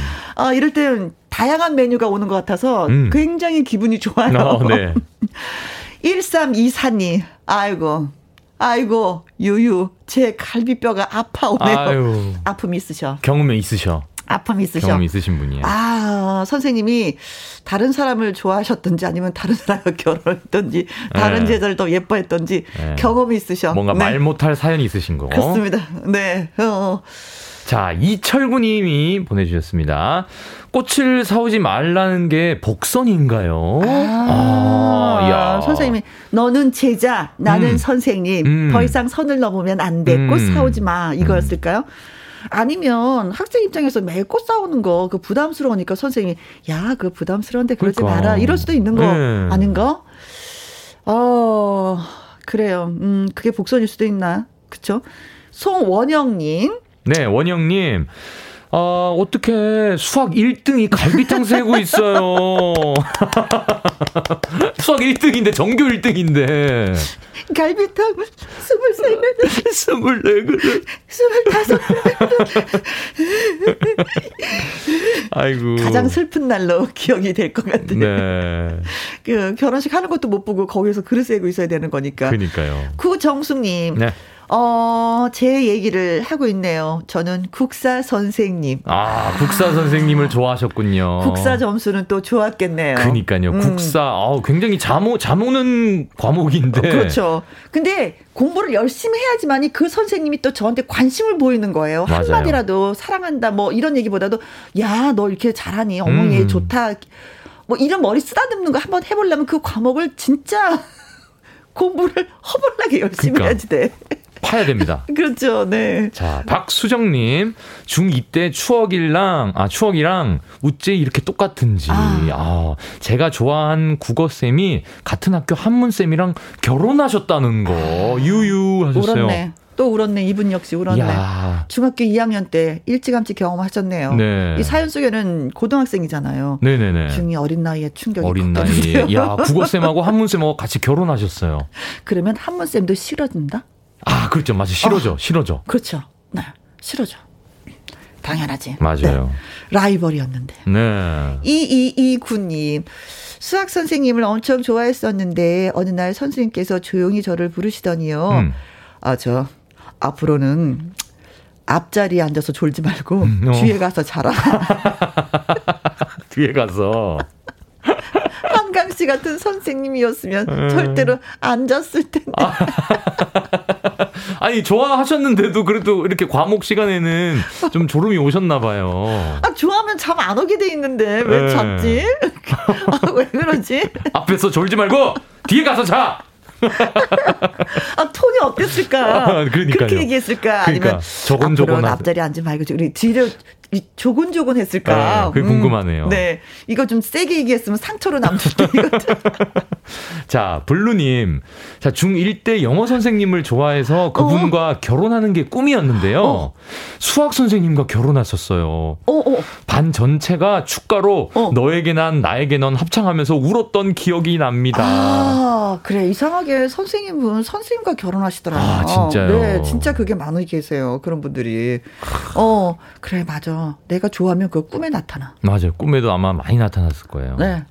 이럴 땐 다양한 메뉴가 오는 것 같아서 굉장히 기분이 좋아요. 1324님, 아이고, 유유, 제 갈비뼈가 아파오네요. 아픔이 있으셔. 경험이 있으신 분이에요. 선생님이 다른 사람을 좋아하셨던지 아니면 다른 사람과 결혼했던지 다른 제자를 더 예뻐했던지 경험이 있으셔. 뭔가 말 못할 사연이 있으신 거고. 그렇습니다. 네. 자, 이철구 님이 보내주셨습니다. 꽃을 사오지 말라는 게 복선인가요? 야. 선생님이 너는 제자, 나는 선생님. 더 이상 선을 넘으면 안 돼. 꽃 사오지 마. 이거였을까요? 아니면 학생 입장에서 매일 꽃 사오는 거 그 부담스러우니까 선생님이 그 부담스러운데 그러지 마라. 이럴 수도 있는 거 아닌가? 그래요. 그게 복선일 수도 있나? 그렇죠? 송원영 님. 네, 원영님. 어떡해. 수학 1등이 갈비탕 세고 있어요. 수학 1등인데, 정규 1등인데. 갈비탕 23그릇, 24그릇, 25그릇. 아이고. 가장 슬픈 날로 기억이 될 것 같아요. 네. 그 결혼식 하는 것도 못 보고 거기에서 그릇 세고 있어야 되는 거니까. 그러니까요. 구정숙님. 네. 제 얘기를 하고 있네요. 저는 국사 선생님. 국사 선생님을 좋아하셨군요. 국사 점수는 또 좋았겠네요. 그러니까요. 국사, 굉장히 잠오는 과목인데. 그렇죠. 근데 공부를 열심히 해야지만이 그 선생님이 또 저한테 관심을 보이는 거예요. 맞아요. 한마디라도 사랑한다, 뭐 이런 얘기보다도, 너 이렇게 잘하니, 어머니 좋다. 뭐 이런 머리 쓰다듬는 거 한번 해보려면 그 과목을 진짜 공부를 허벌나게 열심히 해야지 돼. 파야 됩니다. 그렇죠, 네. 자, 박수정님, 중2 때 추억이랑 우째 이렇게 똑같은지. 제가 좋아한 국어쌤이 같은 학교 한문쌤이랑 결혼하셨다는 거. 유유 하셨어요. 울었네. 또 울었네. 이분 역시 울었네. 야. 중학교 2학년 때 일찌감치 경험하셨네요. 네. 이 사연 속에는 고등학생이잖아요. 네네네. 중이 어린 나이에 충격이 컸거든요. 야, 국어쌤하고 한문쌤하고 같이 결혼하셨어요. 그러면 한문쌤도 싫어진다? 그렇죠. 맞아요. 싫어져. 그렇죠. 네. 싫어져. 당연하지. 맞아요. 네. 라이벌이었는데. 네. 2229님. 수학 선생님을 엄청 좋아했었는데 어느 날 선생님께서 조용히 저를 부르시더니요. 저 앞으로는 앞자리에 앉아서 졸지 말고 뒤에 가서 자라. 뒤에 가서. 한강 씨 같은 선생님이었으면 절대로 안 잤을 텐데. 아니, 좋아하셨는데도 그래도 이렇게 과목 시간에는 좀 졸음이 오셨나 봐요. 좋아하면 잠 안 오게 돼 있는데 왜 잤지? 왜 그러지? 앞에서 졸지 말고 뒤에 가서 자. 톤이 어땠을까? 그렇게 얘기했을까? 그러니까, 아니면 앞으로는 앞자리에 앉지 말고 우리 뒤로 조곤조곤 했을까? 아, 그게 궁금하네요. 네. 이거 좀 세게 얘기했으면 상처로 남을 텐데. 자, 블루님. 자, 중1 때 영어 선생님을 좋아해서 그분과 결혼하는 게 꿈이었는데요. 수학 선생님과 결혼하셨어요. 반 전체가 축가로 너에게 난, 나에게 넌 합창하면서 울었던 기억이 납니다. 아, 그래. 이상하게 선생님은 선생님과 결혼하시더라고요. 아, 진짜요? 네, 진짜 그게 많이 계세요. 그런 분들이. 그래, 맞아. 내가 좋아하면 그 꿈에 나타나. 맞아요. 꿈에도 아마 많이 나타났을 거예요. 네.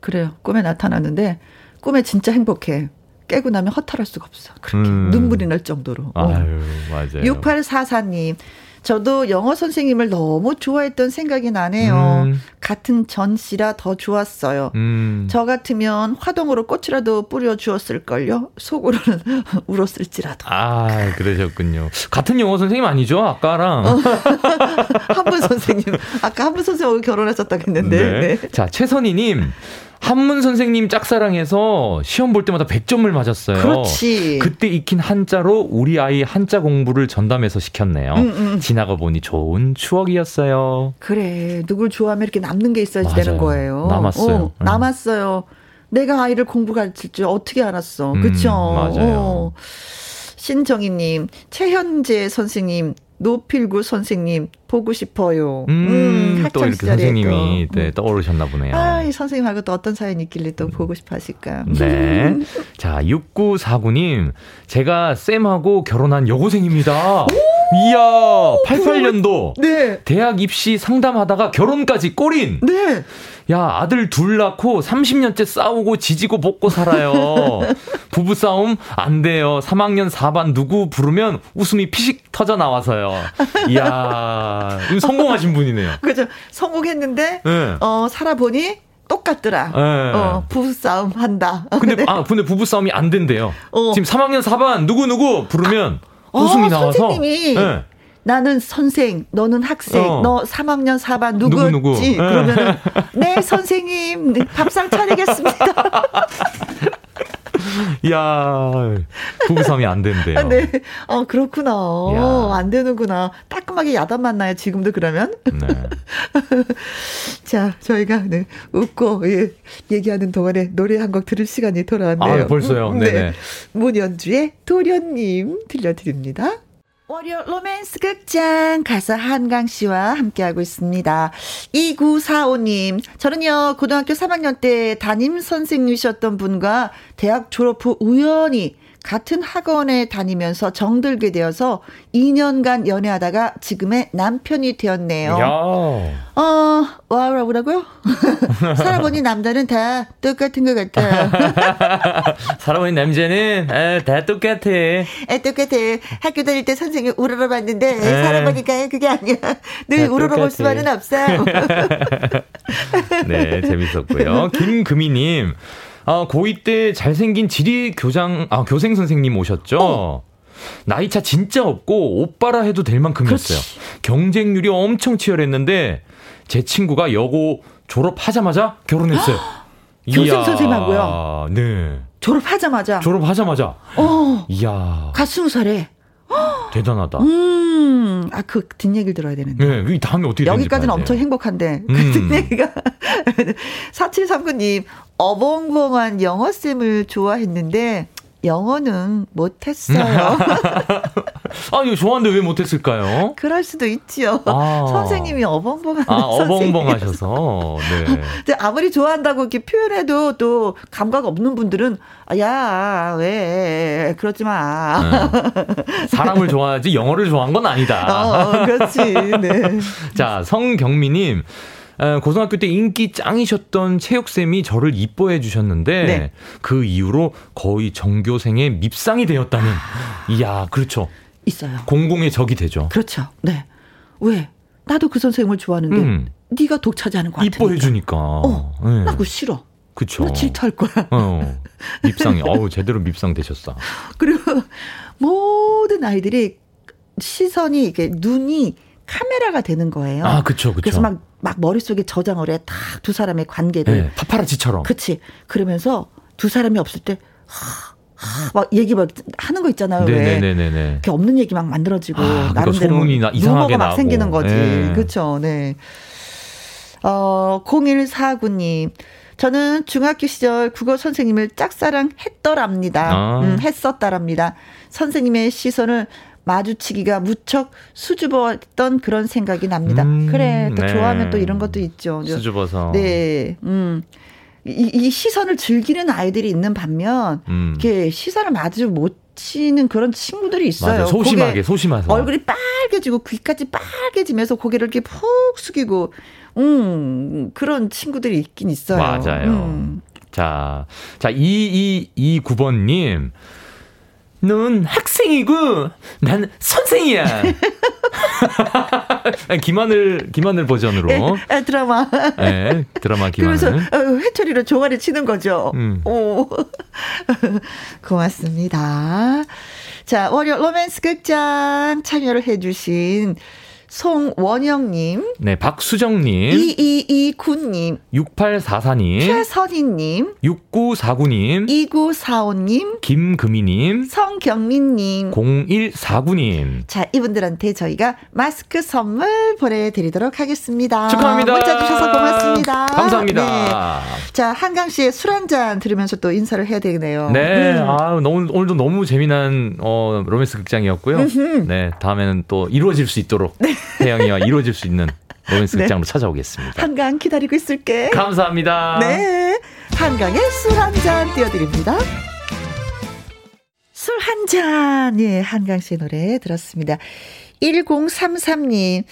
그래요. 꿈에 나타나는데 꿈에 진짜 행복해. 깨고 나면 허탈할 수가 없어. 그렇게 눈물이 날 정도로. 아유, 맞아요. 6844님. 저도 영어 선생님을 너무 좋아했던 생각이 나네요. 같은 전 씨라 더 좋았어요. 저 같으면 화동으로 꽃이라도 뿌려주었을걸요. 속으로는 울었을지라도. 아, 그러셨군요. 같은 영어 선생님 아니죠? 아까랑. 한분 선생님. 아까 한분 선생님하고 결혼하셨다고 했는데. 네. 네. 자, 최선희님. 한문 선생님 짝사랑해서 시험 볼 때마다 100점을 맞았어요. 그렇지. 그때 익힌 한자로 우리 아이 한자 공부를 전담해서 시켰네요. 지나가 보니 좋은 추억이었어요. 그래. 누굴 좋아하면 이렇게 남는 게 있어야지 되는 거예요. 남았어요. 남았어요. 내가 아이를 공부 가르칠 줄 어떻게 알았어. 그렇죠. 맞아요. 신정희님, 최현재 선생님, 노필구 선생님 보고 싶어요. 또 이렇게 선생님이 네, 떠오르셨나 보네요. 아, 이 선생님하고 또 어떤 사연이 있길래 또 보고 싶어하실까. 네. 자, 6949님. 제가 쌤하고 결혼한 여고생입니다. 이야, 88년도. 네. 대학 입시 상담하다가 결혼까지 꼬린. 네. 야, 아들 둘 낳고 30년째 싸우고 지지고 볶고 살아요. 부부싸움 안 돼요. 3학년 4반 누구 부르면 웃음이 피식 터져 나와서요. 이야, 성공하신 분이네요. 그죠. 성공했는데, 네. 살아보니 똑같더라. 네. 부부싸움 한다. 근데, 네. 아, 근데 부부싸움이 안 된대요. 지금 3학년 4반 누구누구 부르면 웃음이 나와서. 선생님이. 네. 나는 선생, 너는 학생, 너 3학년 4반 누구였지? 누구. 그러면은 네, 선생님, 밥상 차리겠습니다. 이야, 부부싸움이 안 된대요. 네, 그렇구나. 안 되는구나. 따끔하게 야단 만나요, 지금도 그러면? 네. 자, 저희가 네, 웃고 예, 얘기하는 동안에 노래 한 곡 들을 시간이 돌아왔네요. 아, 벌써요? 네. 네네. 문연주의 도련님 들려드립니다. 월요 로맨스 극장 가서 한강 씨와 함께하고 있습니다. 2945님, 저는요 고등학교 3학년 때 담임 선생님이셨던 분과 대학 졸업 후 우연히 같은 학원에 다니면서 정들게 되어서 2년간 연애하다가 지금의 남편이 되었네요. 뭐라고요? 살아보니 남자는 다 똑같은 것 같아요. 살아보니 남자는 다 똑같아. 똑같아. 학교 다닐 때 선생님 우러러 봤는데 살아보니까 그게 아니야. 늘 우러러 똑같아. 볼 수만은 없어. 네, 재밌었고요. 김금희님. 아, 고2 때 잘생긴 지리 교생 선생님 오셨죠? 나이차 진짜 없고 오빠라 해도 될 만큼이었어요. 그렇지. 경쟁률이 엄청 치열했는데 제 친구가 여고 졸업하자마자 결혼했어요. 교생 선생님하고요? 네. 졸업하자마자. 이야. 갓 20살에. 대단하다. 아, 그 뒷얘기를 들어야 되는데. 네, 이 다음에 어떻게 여기까지는 엄청 행복한데. 그 뒷얘기가. 4739님, 어벙벙한 영어쌤을 좋아했는데, 영어는 못했어요. 아, 이거 좋아하는데 왜 못했을까요? 그럴 수도 있지요. 아. 선생님이 어벙벙하셔서. 네. 아무리 좋아한다고 이렇게 표현해도 또 감각 없는 분들은, 야, 왜, 그러지 마. 네. 사람을 좋아하지 영어를 좋아한 건 아니다. 그렇지. 네. 자, 성경미님. 고등학교 때 인기 짱이셨던 체육쌤이 저를 이뻐해 주셨는데 네. 그 이후로 거의 전교생의 밉상이 되었다는. 이야, 그렇죠. 있어요. 공공의 적이 되죠. 그렇죠. 네. 왜? 나도 그 선생님을 좋아하는데 네가 독차지하는 거 같으니까. 이뻐해 주니까. 네. 나 그거 싫어. 그렇죠. 나 질투할 거야. 밉상이. 어우, 제대로 밉상 되셨어. 그리고 모든 아이들이 시선이 이게 눈이 카메라가 되는 거예요. 아, 그렇죠. 그래서 막 머릿속에 저장을 해. 딱 두 사람의 관계를. 네, 파파라치처럼. 그렇지. 그러면서 두 사람이 없을 때 막 얘기 막 하는 거 있잖아요. 네네네네. 이렇게 없는 얘기 막 만들어지고 나름대로 소문이나 이상하게 막 생기는 거지. 네. 그렇죠. 네. 0149님. 저는 중학교 시절 국어 선생님을 짝사랑했더랍니다. 했었다랍니다. 선생님의 시선을 마주치기가 무척 수줍었던 그런 생각이 납니다. 그래, 또 네. 좋아하면 또 이런 것도 있죠. 수줍어서. 네. 이 시선을 즐기는 아이들이 있는 반면, 이렇게 시선을 마주 못 치는 그런 친구들이 있어요. 맞아요. 소심하게, 소심하게. 얼굴이 빨개지고 귀까지 빨개지면서 고개를 이렇게 푹 숙이고, 그런 친구들이 있긴 있어요. 맞아요. 자, 2229번님. 넌 학생이고, 난 선생이야. 김하늘 버전으로. 네, 드라마. 네, 드라마 김하늘. 그래서 회초리로 종아리 치는 거죠. 오. 고맙습니다. 자, 월요 로맨스 극장 참여를 해주신 송원영님. 네, 박수정님. 2229님. 6844님. 최선희님. 6949님. 2945님. 김금희님. 성경민님. 0149님. 자, 이분들한테 저희가 마스크 선물 보내드리도록 하겠습니다. 축하합니다. 문자 주셔서 고맙습니다. 감사합니다. 네. 자, 한강씨의 술 한잔 들으면서 또 인사를 해야 되겠네요. 네, 오늘도 너무 재미난 로맨스 극장이었고요. 네, 다음에는 또 이루어질 수 있도록. 네. 태양이와 이루어질 수 있는 로맨스 극장으로 네. 찾아오겠습니다. 한강 기다리고 있을게. 감사합니다. 네, 한강의 술 한잔 띄워드립니다. 술 한잔. 예, 한강 씨의 노래 들었습니다. 1033님,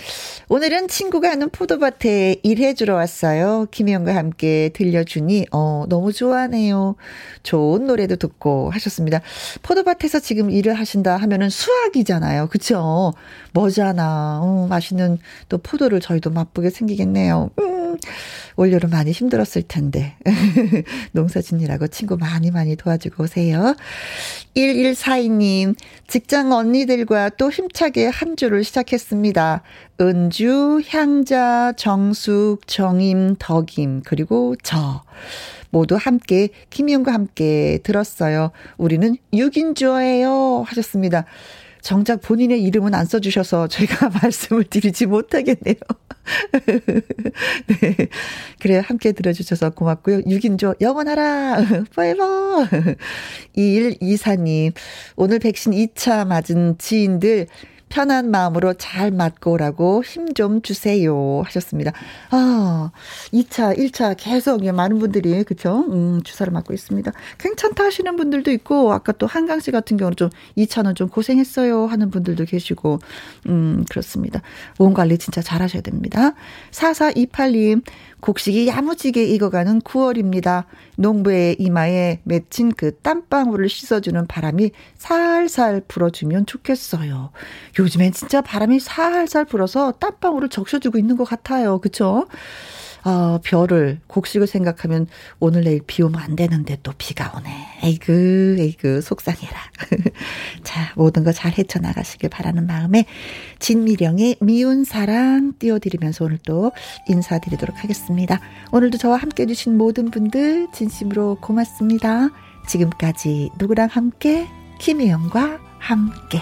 오늘은 친구가 하는 포도밭에 일해주러 왔어요. 김혜영과 함께 들려주니 너무 좋아하네요. 좋은 노래도 듣고 하셨습니다. 포도밭에서 지금 일을 하신다 하면은 수확이잖아요. 그렇죠? 머잖아. 맛있는 또 포도를 저희도 맛보게 생기겠네요. 올여름 많이 힘들었을 텐데 농사짓느라고 친구 많이 도와주고 오세요. 1142님, 직장 언니들과 또 힘차게 한 주를 시작했습니다. 은주, 향자, 정숙, 정임, 덕임 그리고 저 모두 함께 김희영과 함께 들었어요. 우리는 6인조예요 하셨습니다. 정작 본인의 이름은 안 써주셔서 저희가 말씀을 드리지 못하겠네요. 네. 그래요. 함께 들어주셔서 고맙고요. 6인조 영원하라. forever. 2124님. 오늘 백신 2차 맞은 지인들 편한 마음으로 잘 맞고 오라고 힘 좀 주세요 하셨습니다. 2차, 1차 계속 많은 분들이 그렇죠? 주사를 맞고 있습니다. 괜찮다 하시는 분들도 있고 아까 또 한강 씨 같은 경우는 좀 2차는 좀 고생했어요 하는 분들도 계시고 그렇습니다. 몸 관리 진짜 잘 하셔야 됩니다. 4428님, 곡식이 야무지게 익어가는 9월입니다. 농부의 이마에 맺힌 그 땀방울을 씻어주는 바람이 살살 불어주면 좋겠어요. 요즘엔 진짜 바람이 살살 불어서 땀방울을 적셔주고 있는 것 같아요. 그렇죠? 별을, 곡식을 생각하면 오늘 내일 비 오면 안 되는데 또 비가 오네. 에이그 속상해라. 자, 모든 거 잘 헤쳐나가시길 바라는 마음에 진미령의 미운 사랑 띄워드리면서 오늘 또 인사드리도록 하겠습니다. 오늘도 저와 함께해 주신 모든 분들 진심으로 고맙습니다. 지금까지 누구랑 함께? 김혜영과 함께.